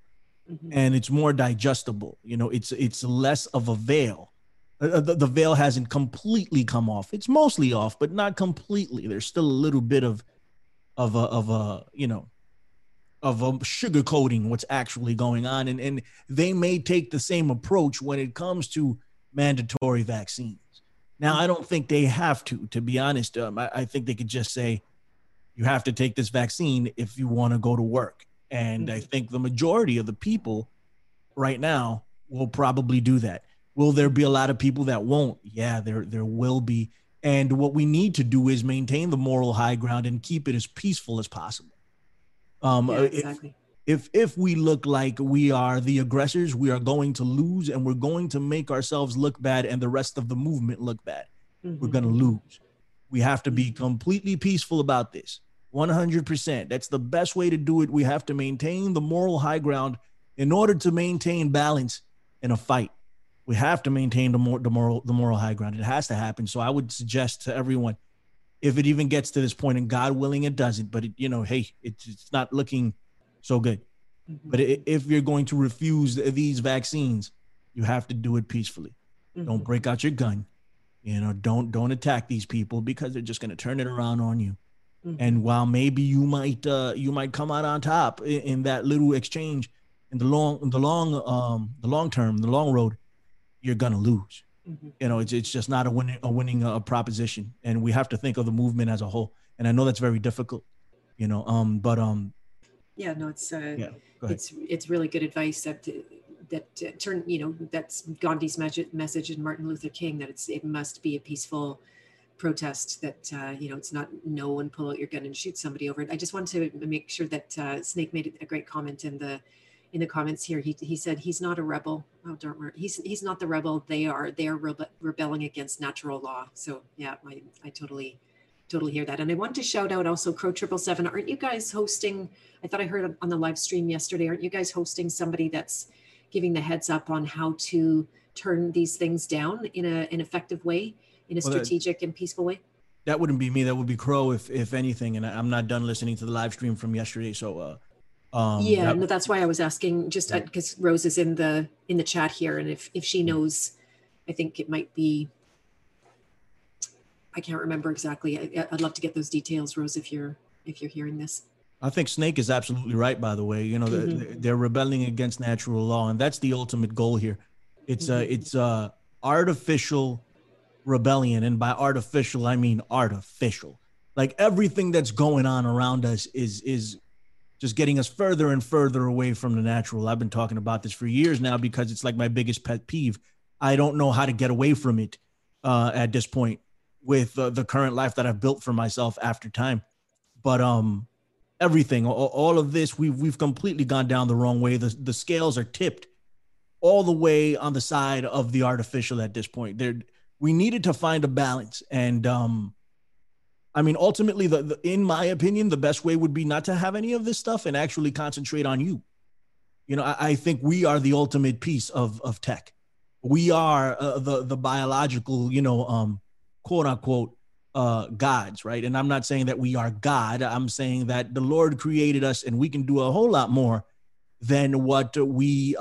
Mm-hmm. And it's more digestible. It's less of a veil. The veil hasn't completely come off. It's mostly off, but not completely. There's still a little bit of a sugarcoating what's actually going on. And they may take the same approach when it comes to mandatory vaccines. Now, I don't think they have to be honest. I think they could just say, you have to take this vaccine if you want to go to work. And I think the majority of the people right now will probably do that. Will there be a lot of people that won't? Yeah, there will be. And what we need to do is maintain the moral high ground and keep it as peaceful as possible. Yeah, exactly. If we look like we are the aggressors, we are going to lose, and we're going to make ourselves look bad and the rest of the movement look bad. Mm-hmm. We're going to lose. We have to be completely peaceful about this. 100%. That's the best way to do it. We have to maintain the moral high ground in order to maintain balance in a fight. We have to maintain the moral high ground. It has to happen. So I would suggest to everyone, if it even gets to this point, and God willing it doesn't, but it's not looking so good. Mm-hmm. But if you're going to refuse these vaccines, you have to do it peacefully. Mm-hmm. Don't break out your gun. Don't attack these people, because they're just going to turn it around on you. Mm-hmm. And while maybe you might come out on top in that little exchange, in the long road, you're going to lose. Mm-hmm. It's just not a winning proposition. And we have to think of the movement as a whole. And I know that's very difficult, yeah, no, it's really good advice that's Gandhi's message and Martin Luther King, that it must be a peaceful protest, that, it's not no one pull out your gun and shoot somebody over it. I just want to make sure that Snake made a great comment in the comments here. He said, he's not a rebel. Oh, don't worry. He's not the rebel. They are rebelling against natural law. So yeah, I totally hear that. And I want to shout out also Crow777. Aren't you guys hosting, I thought I heard on the live stream yesterday, aren't you guys hosting somebody that's giving the heads up on how to turn these things down in an effective way, in a strategic and peaceful way? That wouldn't be me. That would be Crow, if anything. And I'm not done listening to the live stream from yesterday. So that's why I was asking, just because Rose is in the chat here. And if she knows, I think it might be, I can't remember exactly. I'd love to get those details, Rose, if you're hearing this. I think Snake is absolutely right, by the way. Mm-hmm. they're rebelling against natural law, and that's the ultimate goal here. It's mm-hmm. it's artificial rebellion, and by artificial, I mean artificial. Like, everything that's going on around us is just getting us further and further away from the natural. I've been talking about this for years now, because it's like my biggest pet peeve. I don't know how to get away from it at this point, with the current life that I've built for myself after time. But everything, all of this, we've completely gone down the wrong way. The scales are tipped all the way on the side of the artificial at this point. We needed to find a balance. And ultimately, in my opinion, the best way would be not to have any of this stuff and actually concentrate on you. I think we are the ultimate piece of tech. We are the biological, quote unquote, gods, right? And I'm not saying that we are God. I'm saying that the Lord created us, and we can do a whole lot more than what we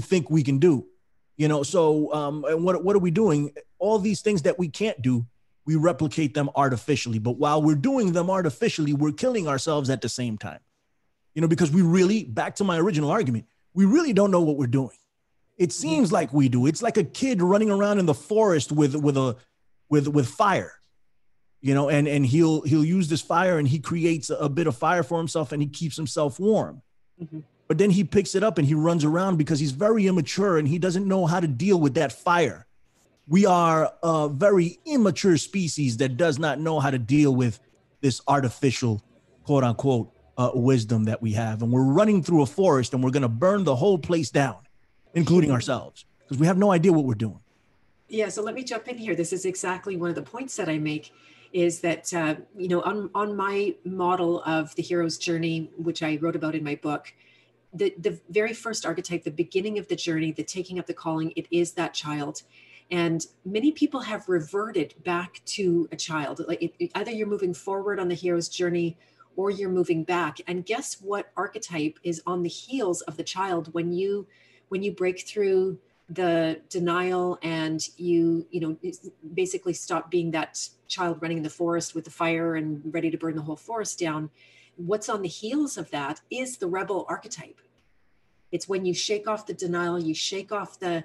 think we can do. So and what are we doing? All these things that we can't do, we replicate them artificially. But while we're doing them artificially, we're killing ourselves at the same time. Because we really, back to my original argument, we really don't know what we're doing. It seems like we do. It's like a kid running around in the forest with fire, and he'll use this fire, and he creates a bit of fire for himself, and he keeps himself warm. Mm-hmm. But then he picks it up and he runs around, because he's very immature and he doesn't know how to deal with that fire. We are a very immature species that does not know how to deal with this artificial quote unquote, wisdom that we have. And we're running through a forest and we're going to burn the whole place down, including ourselves, because we have no idea what we're doing. Yeah. So let me jump in here. This is exactly one of the points that I make, is that, you know, on my model of the hero's journey, which I wrote about in my book, the very first archetype, the beginning of the journey, the taking up the calling, it is that child. And many people have reverted back to a child. Like either you're moving forward on the hero's journey or you're moving back. And guess what archetype is on the heels of the child when you break through the denial and you know, basically stop being that child running in the forest with the fire and ready to burn the whole forest down. What's on the heels of that is the rebel archetype. It's when you shake off the denial, you shake off the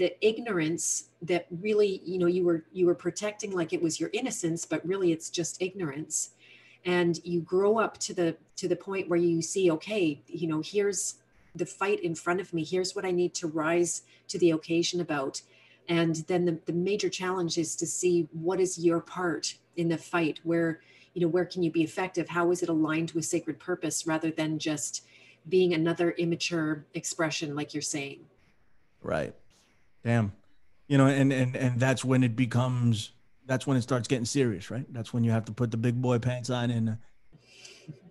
ignorance that really, you know, you were protecting like it was your innocence, but really it's just ignorance. And you grow up to the point where you see, okay, you know, here's the fight in front of me. Here's what I need to rise to the occasion about. And then the major challenge is to see what is your part in the fight, where, you know, where can you be effective? How is it aligned with sacred purpose rather than just being another immature expression, like you're saying? Right. Damn. You know, and that's when it becomes, that's when it starts getting serious, right? That's when you have to put the big boy pants on,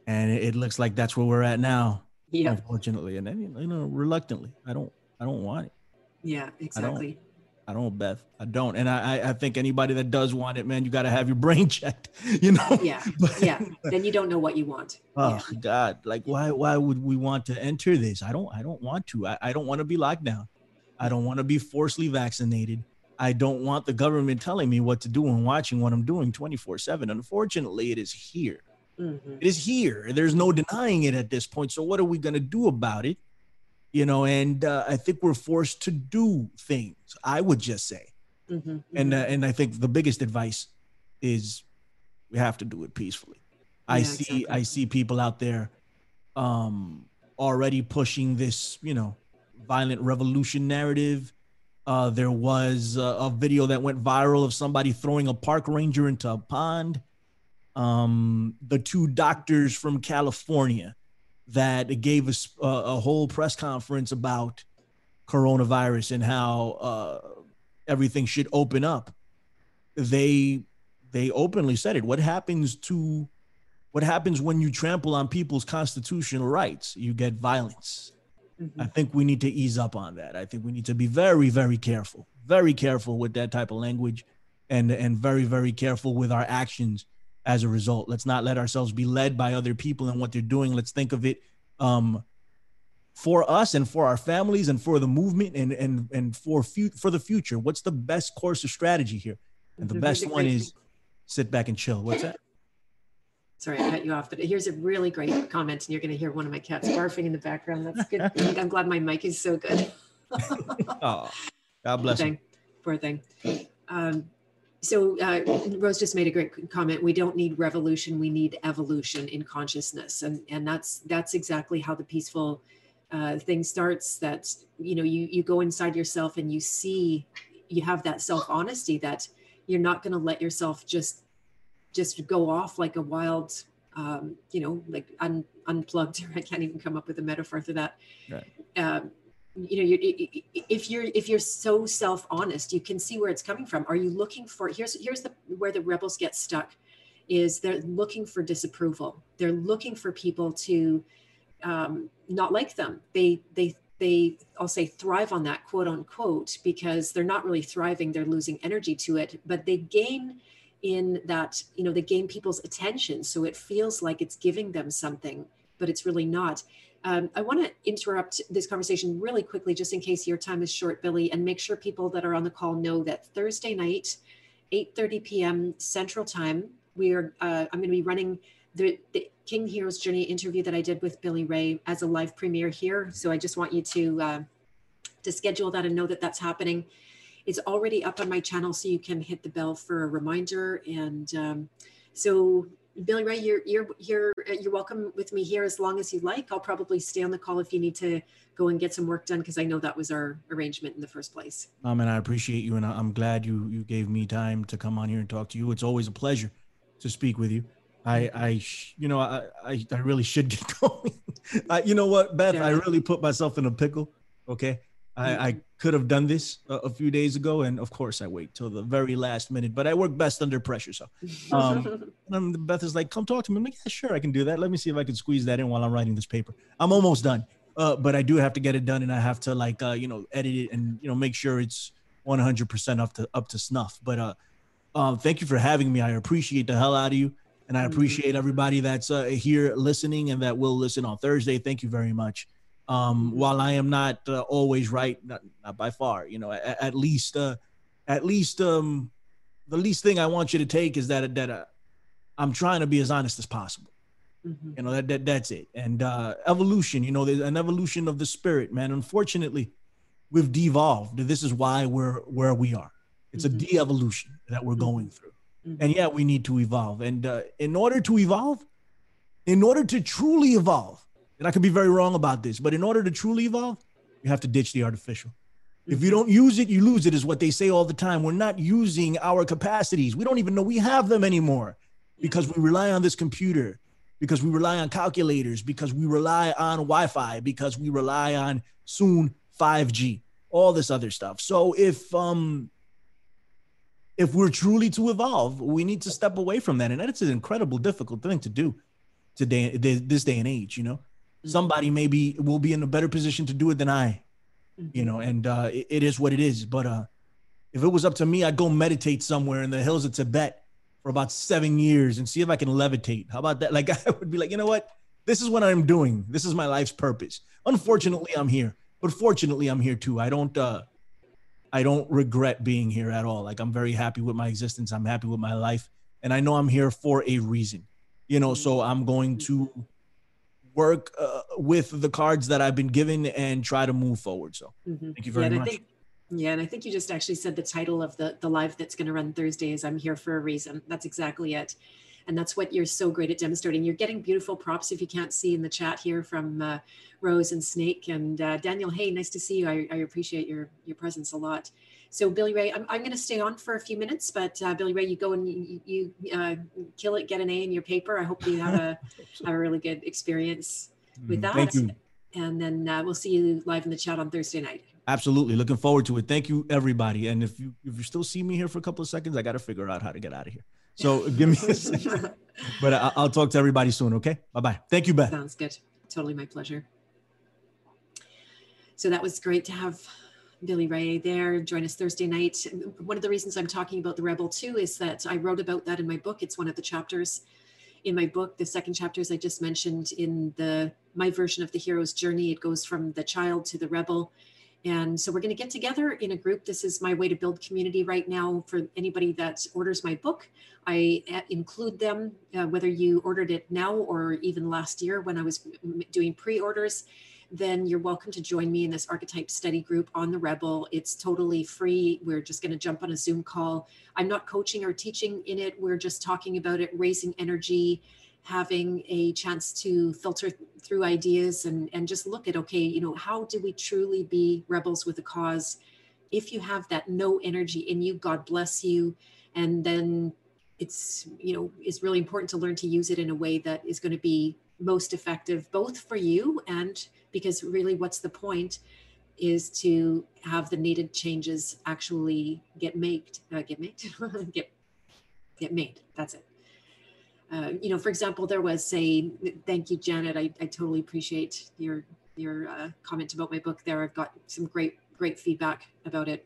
and it looks like that's where we're at now. Yeah. Unfortunately. And then, you know, reluctantly, I don't want it. Yeah, exactly. I don't, Beth. I don't. And I think anybody that does want it, man, you got to have your brain checked, you know? Yeah. But, yeah. Then you don't know what you want. Oh yeah. God. Like, why would we want to enter this? I don't want to. I don't want to be locked down. I don't want to be forcibly vaccinated. I don't want the government telling me what to do and watching what I'm doing 24/7. Unfortunately, it is here. Mm-hmm. It is here. There's no denying it at this point. So what are we going to do about it? You know, and I think we're forced to do things, I would just say. Mm-hmm, mm-hmm. And I think the biggest advice is we have to do it peacefully. Yeah, I see people out there already pushing this, you know, violent revolution narrative. There was a video that went viral of somebody throwing a park ranger into a pond. The two doctors from California that gave us a whole press conference about coronavirus and how everything should open up. They openly said it. What happens when you trample on people's constitutional rights? You get violence. Mm-hmm. I think we need to ease up on that. I think we need to be very, very careful with that type of language, and very, very careful with our actions. As a result, let's not let ourselves be led by other people and what they're doing. Let's think of it for us and for our families and for the movement and for the future. What's the best course of strategy here? And the best one is sit back and chill. What's that? Sorry, I cut you off, but here's a really great comment, and you're going to hear one of my cats barfing in the background. That's good. I'm glad my mic is so good. Oh, God bless you. Poor thing. So Rose just made a great comment. We don't need revolution. We need evolution in consciousness. And that's exactly how the peaceful thing starts. That's, you know, you go inside yourself and you see, you have that self-honesty that you're not going to let yourself just go off like a wild, you know, like unplugged. I can't even come up with a metaphor for that. Right. You know, if you're so self-honest, you can see where it's coming from. Are you looking for, here's where the rebels get stuck, is they're looking for disapproval. They're looking for people to not like them. They I'll say thrive on that, quote unquote, because they're not really thriving. They're losing energy to it, but they gain in that, you know, they gain people's attention. So it feels like it's giving them something, but it's really not. I want to interrupt this conversation really quickly, just in case your time is short, Billy, and make sure people that are on the call know that Thursday night, 8:30 p.m. Central Time, I'm going to be running the King Heroes Journey interview that I did with Billy Ray as a live premiere here. So I just want you to schedule that and know that that's happening. It's already up on my channel, so you can hit the bell for a reminder. And so. Billy Ray, you're welcome with me here as long as you like. I'll probably stay on the call if you need to go and get some work done, because I know that was our arrangement in the first place. And I appreciate you, and I'm glad you gave me time to come on here and talk to you. It's always a pleasure to speak with you. I really should get going. You know what, Beth? Yeah. I really put myself in a pickle. Okay. I could have done this a few days ago, and of course I wait till the very last minute, but I work best under pressure. So and Beth is like, come talk to me. I'm like, yeah, sure, I can do that. Let me see if I can squeeze that in while I'm writing this paper. I'm almost done, but I do have to get it done, and I have to edit it and make sure it's 100% up to snuff. But thank you for having me. I appreciate the hell out of you, and I appreciate everybody that's here listening and that will listen on Thursday. Thank you very much. While I am not always right, not by far, at least the least thing I want you to take is that I'm trying to be as honest as possible. Mm-hmm. That's it. And evolution, there's an evolution of the spirit, man. Unfortunately, we've devolved. This is why we're where we are. It's a de-evolution that we're going through. Mm-hmm. And yeah, we need to evolve. And in order to truly evolve, and I could be very wrong about this, but in order to truly evolve, you have to ditch the artificial. If you don't use it, you lose it, is what they say all the time. We're not using our capacities. We don't even know we have them anymore because we rely on this computer, because we rely on calculators, because we rely on Wi-Fi, because we rely on soon 5G, all this other stuff. So if we're truly to evolve, we need to step away from that. And that's an incredible, difficult thing to do today, this day and age, Somebody maybe will be in a better position to do it than I, and it is what it is. But if it was up to me, I'd go meditate somewhere in the hills of Tibet for about 7 years and see if I can levitate. How about that? Like, I would be like, you know what? This is what I'm doing. This is my life's purpose. Unfortunately, I'm here, but fortunately, I'm here too. I don't regret being here at all. Like, I'm very happy with my existence. I'm happy with my life. And I know I'm here for a reason, so I'm going to work with the cards that I've been given and try to move forward. So thank you very much. And I think you just actually said the title of the live that's going to run Thursday is I'm Here for a Reason. That's exactly it. And that's what you're so great at demonstrating. You're getting beautiful props, if you can't see in the chat here, from Rose and Snake and Daniel. Hey, nice to see you. I appreciate your presence a lot. So Billy Ray, I'm going to stay on for a few minutes, but Billy Ray, you go and you kill it, get an A in your paper. I hope you have a really good experience with that. Thank you. And then we'll see you live in the chat on Thursday night. Absolutely. Looking forward to it. Thank you, everybody. And if you still see me here for a couple of seconds, I got to figure out how to get out of here. So give me a second. But I'll talk to everybody soon, okay? Bye-bye. Thank you, Beth. Sounds good. Totally my pleasure. So that was great to have Billy Ray there. Join us Thursday night. One of the reasons I'm talking about the Rebel too is that I wrote about that in my book. It's one of the chapters in my book. The second chapter, as I just mentioned, in my version of the hero's journey, it goes from the child to the rebel. And so we're going to get together in a group. This is my way to build community right now. For anybody that orders my book, I include them, whether you ordered it now or even last year when I was doing pre-orders, then you're welcome to join me in this archetype study group on the Rebel. It's totally free. We're just going to jump on a Zoom call. I'm not coaching or teaching in it. We're just talking about it, raising energy, having a chance to filter through ideas and just look at, okay, how do we truly be rebels with a cause? If you have that no energy in you, God bless you. And then it's really important to learn to use it in a way that is going to be most effective, both for you and because really what's the point is to have the needed changes actually get made. That's it. For example, there was thank you, Janet. I totally appreciate your comment about my book there. I've got some great feedback about it.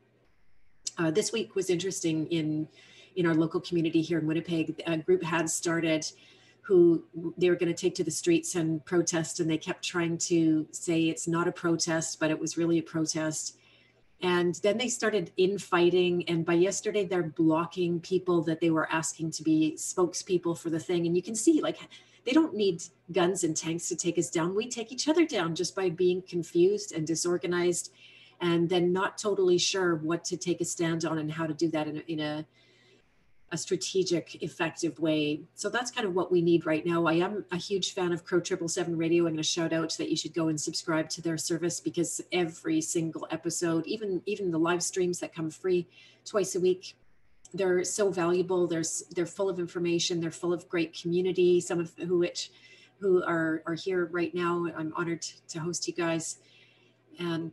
This week was interesting in our local community here in Winnipeg. A group had started who they were going to take to the streets and protest, and they kept trying to say it's not a protest, but it was really a protest. And then they started infighting, and by yesterday, they're blocking people that they were asking to be spokespeople for the thing. And you can see, they don't need guns and tanks to take us down. We take each other down just by being confused and disorganized, and then not totally sure what to take a stand on and how to do that in a strategic, effective way. So that's kind of what we need right now. I am a huge fan of Crow777 Radio. I'm going to shout out that you should go and subscribe to their service, because every single episode, even the live streams that come free twice a week, They're so valuable. They're full of information. They're full of great community, some of who are here right now. I'm honored to host you guys. And,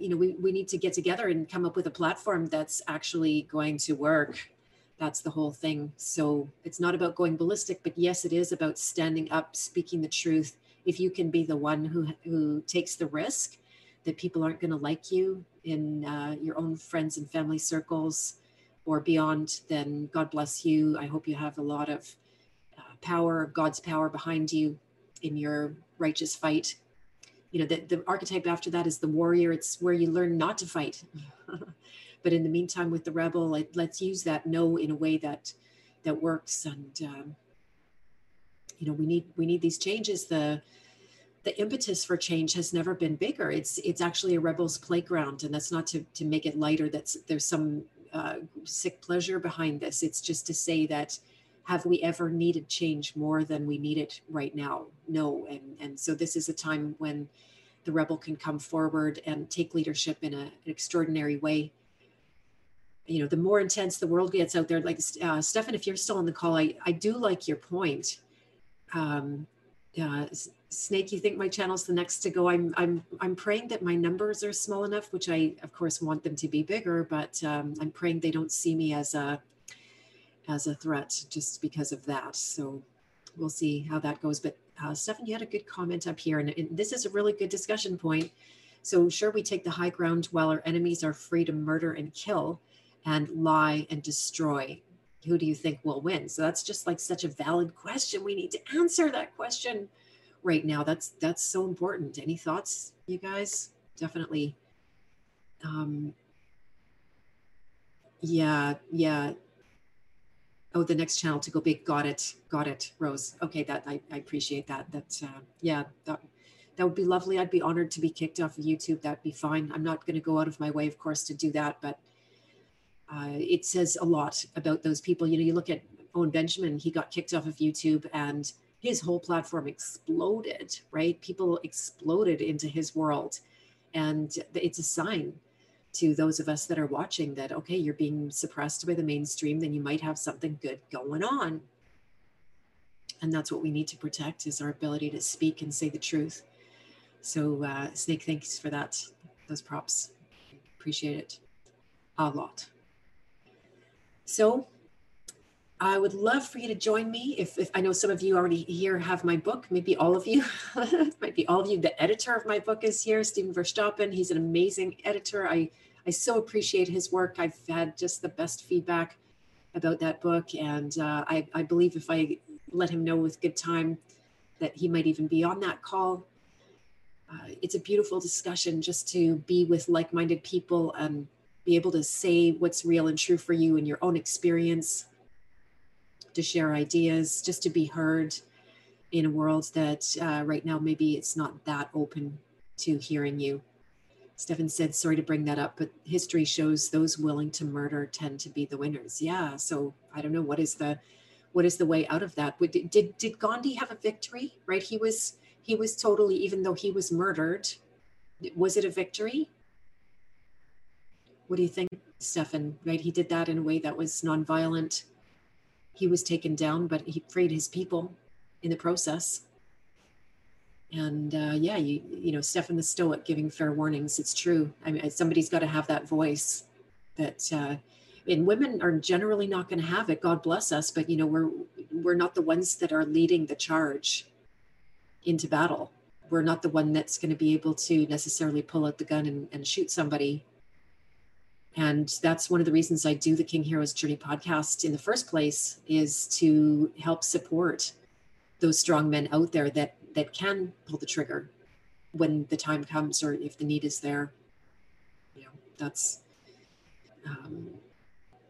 you know, we need to get together and come up with a platform that's actually going to work. That's the whole thing. So it's not about going ballistic, but yes, it is about standing up, speaking the truth. If you can be the one who takes the risk that people aren't going to like you in your own friends and family circles or beyond, then God bless you. I hope you have a lot of power, God's power behind you in your righteous fight. You know, the archetype after that is the warrior. It's where you learn not to fight. But in the meantime, with the rebel, let's use that no in a way that works. And, you know, we need these changes. The impetus for change has never been bigger. It's actually a rebel's playground, and that's not to make it lighter. There's some sick pleasure behind this. It's just to say that, have we ever needed change more than we need it right now? No, and so this is a time when the rebel can come forward and take leadership in an extraordinary way. You know, the more intense the world gets out there, like Stefan, if you're still on the call, I do like your point. Snake, you think my channel's the next to go? I'm praying that my numbers are small enough, which I of course want them to be bigger, but I'm praying they don't see me as a threat just because of that. So we'll see how that goes. But Stefan, you had a good comment up here, and this is a really good discussion point. So sure, we take the high ground while our enemies are free to murder and kill and lie and destroy. Who do you think will win? So that's just like such a valid question. We need to answer that question right now. That's so important. Any thoughts, you guys? Definitely. Yeah. Oh, the next channel to go big. Got it, Rose. Okay, that I appreciate that. That's yeah, that would be lovely. I'd be honored to be kicked off of YouTube. That'd be fine. I'm not going to go out of my way, of course, to do that, but it says a lot about those people. You know, you look at Owen Benjamin. He got kicked off of YouTube, and his whole platform exploded, right? People exploded into his world. And it's a sign to those of us that are watching that, okay, you're being suppressed by the mainstream, then you might have something good going on. And that's what we need to protect, is our ability to speak and say the truth. So Snake, thanks for that, those props. Appreciate it a lot. So I would love for you to join me. If I know some of you already here have my book, maybe all of you, it might be all of you. The editor of my book is here, Stephen Verstappen. He's an amazing editor. I so appreciate his work. I've had just the best feedback about that book. And I believe if I let him know with good time that he might even be on that call. It's a beautiful discussion just to be with like-minded people and be able to say what's real and true for you in your own experience, to share ideas, just to be heard in a world that right now, maybe it's not that open to hearing you. Stefan said, sorry to bring that up, but history shows those willing to murder tend to be the winners. Yeah, so I don't know, what is the way out of that? Did Gandhi have a victory, right? He was totally, even though he was murdered, was it a victory? What do you think, Stefan, right? He did that in a way that was nonviolent. He was taken down, but he freed his people in the process. And yeah, you know, Stefan the Stoic giving fair warnings, it's true. I mean, somebody's got to have that voice that, and women are generally not going to have it, God bless us, but you know, we're not the ones that are leading the charge into battle. We're not the one that's going to be able to necessarily pull out the gun and shoot somebody. And that's one of the reasons I do the King Heroes Journey podcast in the first place, is to help support those strong men out there that can pull the trigger when the time comes, or if the need is there. You know, that's,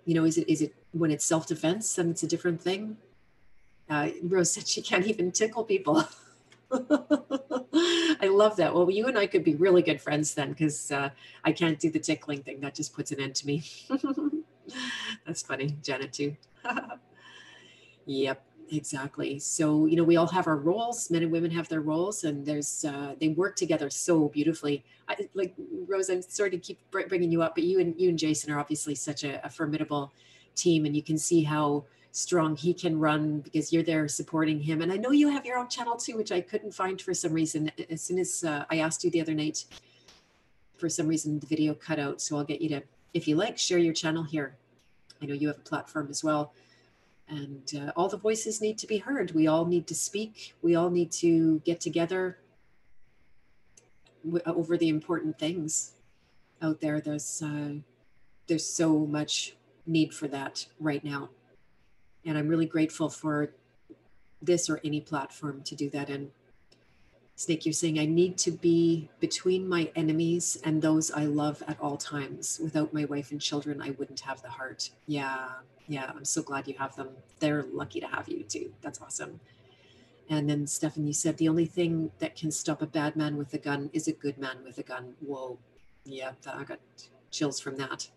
you know, is it when it's self-defense, then it's a different thing. Rose said she can't even tickle people. I love that. Well, you and I could be really good friends then, because I can't do the tickling thing. That just puts an end to me. That's funny, Janet too. Yep, exactly. So, you know, we all have our roles. Men and women have their roles, and there's they work together so beautifully. Like Rose, I'm sorry to keep bringing you up, but you and Jason are obviously such a formidable team, and you can see how strong he can run because you're there supporting him. And I know you have your own channel too, which I couldn't find for some reason. As soon as I asked you the other night, for some reason the video cut out. So I'll get you to, if you like, share your channel here. I know you have a platform as well. And all the voices need to be heard. We all need to speak. We all need to get together over the important things out there. There's so much need for that right now. And I'm really grateful for this or any platform to do that. And Snake, you're saying, I need to be between my enemies and those I love at all times. Without my wife and children, I wouldn't have the heart. Yeah, yeah, I'm so glad you have them. They're lucky to have you too. That's awesome. And then Stefan, you said, the only thing that can stop a bad man with a gun is a good man with a gun. Whoa, yeah, I got chills from that.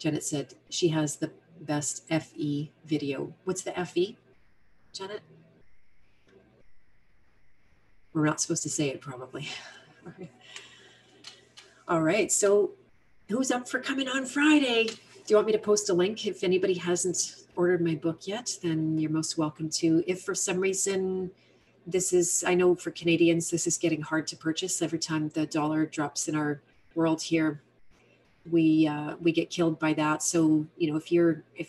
Janet said, she has the best FE video. What's the FE, Janet? We're not supposed to say it probably. All right, so who's up for coming on Friday? Do you want me to post a link? If anybody hasn't ordered my book yet, then you're most welcome to. If for some reason this is, I know for Canadians, this is getting hard to purchase every time the dollar drops in our world here. We get killed by that. So, you know, if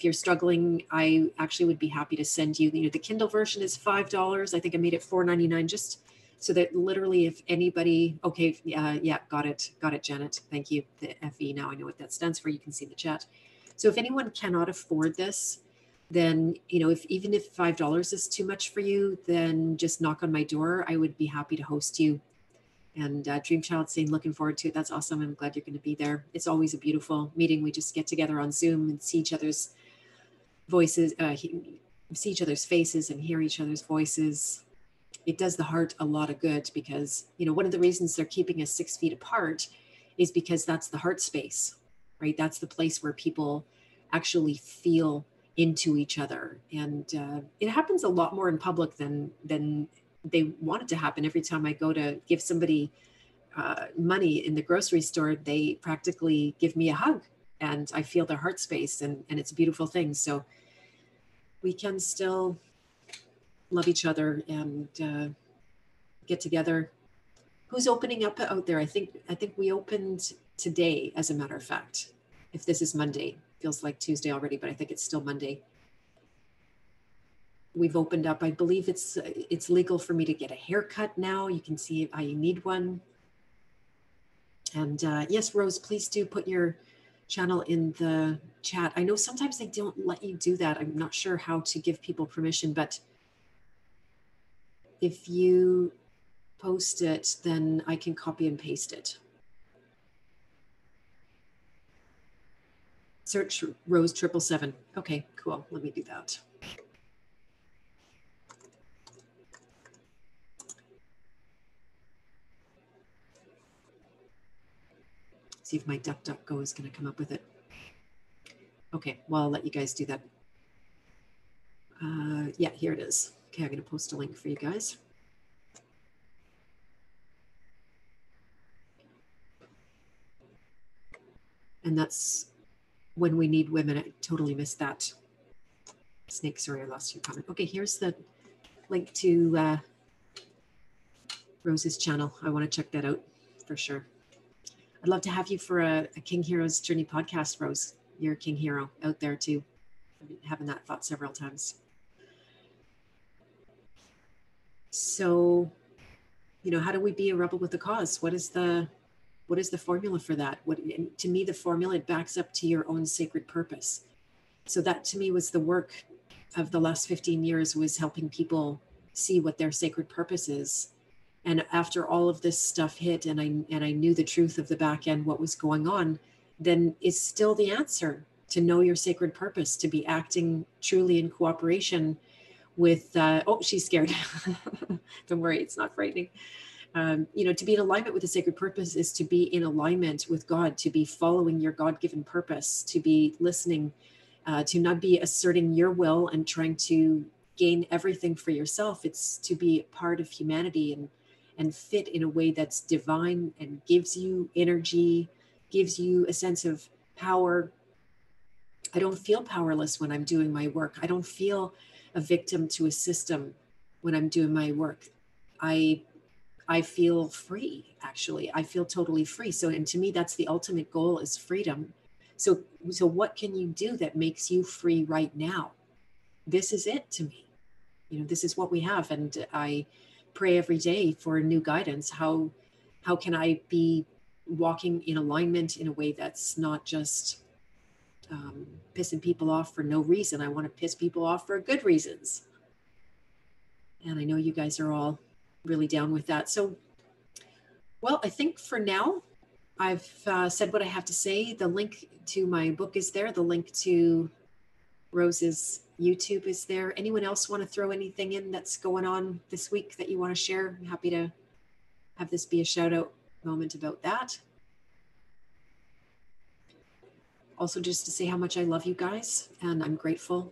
you're struggling, I actually would be happy to send you, the Kindle version is $5. I think I made it $4.99 just so that literally if anybody, okay, yeah, got it, Janet. Thank you. The FE, now I know what that stands for. You can see in the chat. So if anyone cannot afford this, then, if $5 is too much for you, then just knock on my door. I would be happy to host you. And Dream Child saying, looking forward to it. That's awesome. I'm glad you're going to be there. It's always a beautiful meeting. We just get together on Zoom and see each other's voices, see each other's faces and hear each other's voices. It does the heart a lot of good because, one of the reasons they're keeping us 6 feet apart is because that's the heart space, right? That's the place where people actually feel into each other. And it happens a lot more in public than they want it to happen. Every time I go to give somebody money in the grocery store, they practically give me a hug and I feel their heart space, and it's a beautiful thing. So we can still love each other and get together. Who's opening up out there? I think we opened today, as a matter of fact, if this is Monday. Feels like Tuesday already, but I think it's still Monday. We've opened up. I believe it's legal for me to get a haircut now. You can see I need one. And yes, Rose, please do put your channel in the chat. I know sometimes they don't let you do that. I'm not sure how to give people permission, but if you post it, then I can copy and paste it. Search Rose 777. Okay, cool. Let me do that. See if my DuckDuckGo is going to come up with it. Okay, well, I'll let you guys do that. Yeah, here it is. Okay, I'm going to post a link for you guys. And that's when we need women. I totally missed that. Snake, sorry, I lost your comment. Okay, here's the link to Rose's channel. I want to check that out for sure. I'd love to have you for a King Heroes Journey podcast, Rose. You're a King Hero out there too. I've been having that thought several times. So, how do we be a rebel with a cause? What is the formula for that? To me, the formula, it backs up to your own sacred purpose. So that to me was the work of the last 15 years, was helping people see what their sacred purpose is. And after all of this stuff hit and I knew the truth of the back end, what was going on, then it's still the answer to know your sacred purpose, to be acting truly in cooperation with, oh, she's scared. Don't worry, it's not frightening. To be in alignment with the sacred purpose is to be in alignment with God, to be following your God-given purpose, to be listening, to not be asserting your will and trying to gain everything for yourself. It's to be a part of humanity and fit in a way that's divine and gives you energy, gives you a sense of power, I don't feel powerless when I'm doing my work. I don't feel a victim to a system when I'm doing my work. I feel free, actually. I feel totally free. So, and to me, that's the ultimate goal, is freedom. So what can you do that makes you free right now? This is it to me. You know, this is what we have. And I pray every day for new guidance. How can I be walking in alignment in a way that's not just pissing people off for no reason? I want to piss people off for good reasons. And I know you guys are all really down with that. So, well, I think for now, I've said what I have to say. The link to my book is there. The link to Rose's YouTube is there. Anyone else want to throw anything in that's going on this week that you want to share? I'm happy to have this be a shout out moment about that. Also, just to say how much I love you guys, and I'm grateful,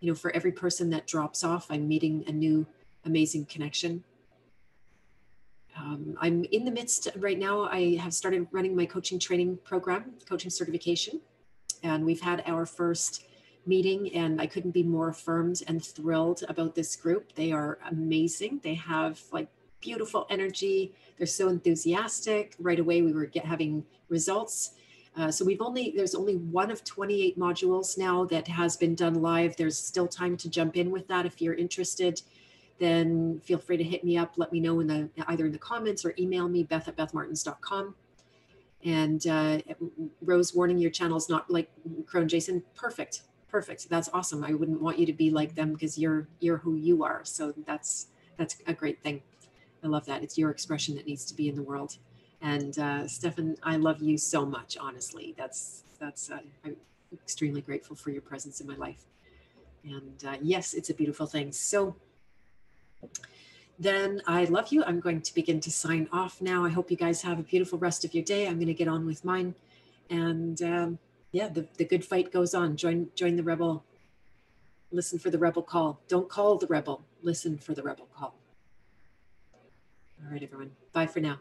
you know, for every person that drops off. I'm meeting a new amazing connection. I'm in the midst right now. I have started running my coaching training program, coaching certification, and we've had our first meeting, and I couldn't be more affirmed and thrilled about this group. They are amazing. They have like beautiful energy. They're so enthusiastic. Right away, we were having results. So there's only one of 28 modules now that has been done live. There's still time to jump in with that. If you're interested, then feel free to hit me up. Let me know either in the comments or email me, beth@bethmartins.com. And Rose warning, your channel's not like Crow and Jason. Perfect. Perfect. That's awesome. I wouldn't want you to be like them, because you're who you are. So that's a great thing. I love that. It's your expression that needs to be in the world. And Stefan, I love you so much. Honestly, I'm extremely grateful for your presence in my life. And yes, it's a beautiful thing. So then I love you. I'm going to begin to sign off now. I hope you guys have a beautiful rest of your day. I'm going to get on with mine. And yeah, the good fight goes on. Join the rebel. Listen for the rebel call. Don't call the rebel. Listen for the rebel call. All right, everyone. Bye for now.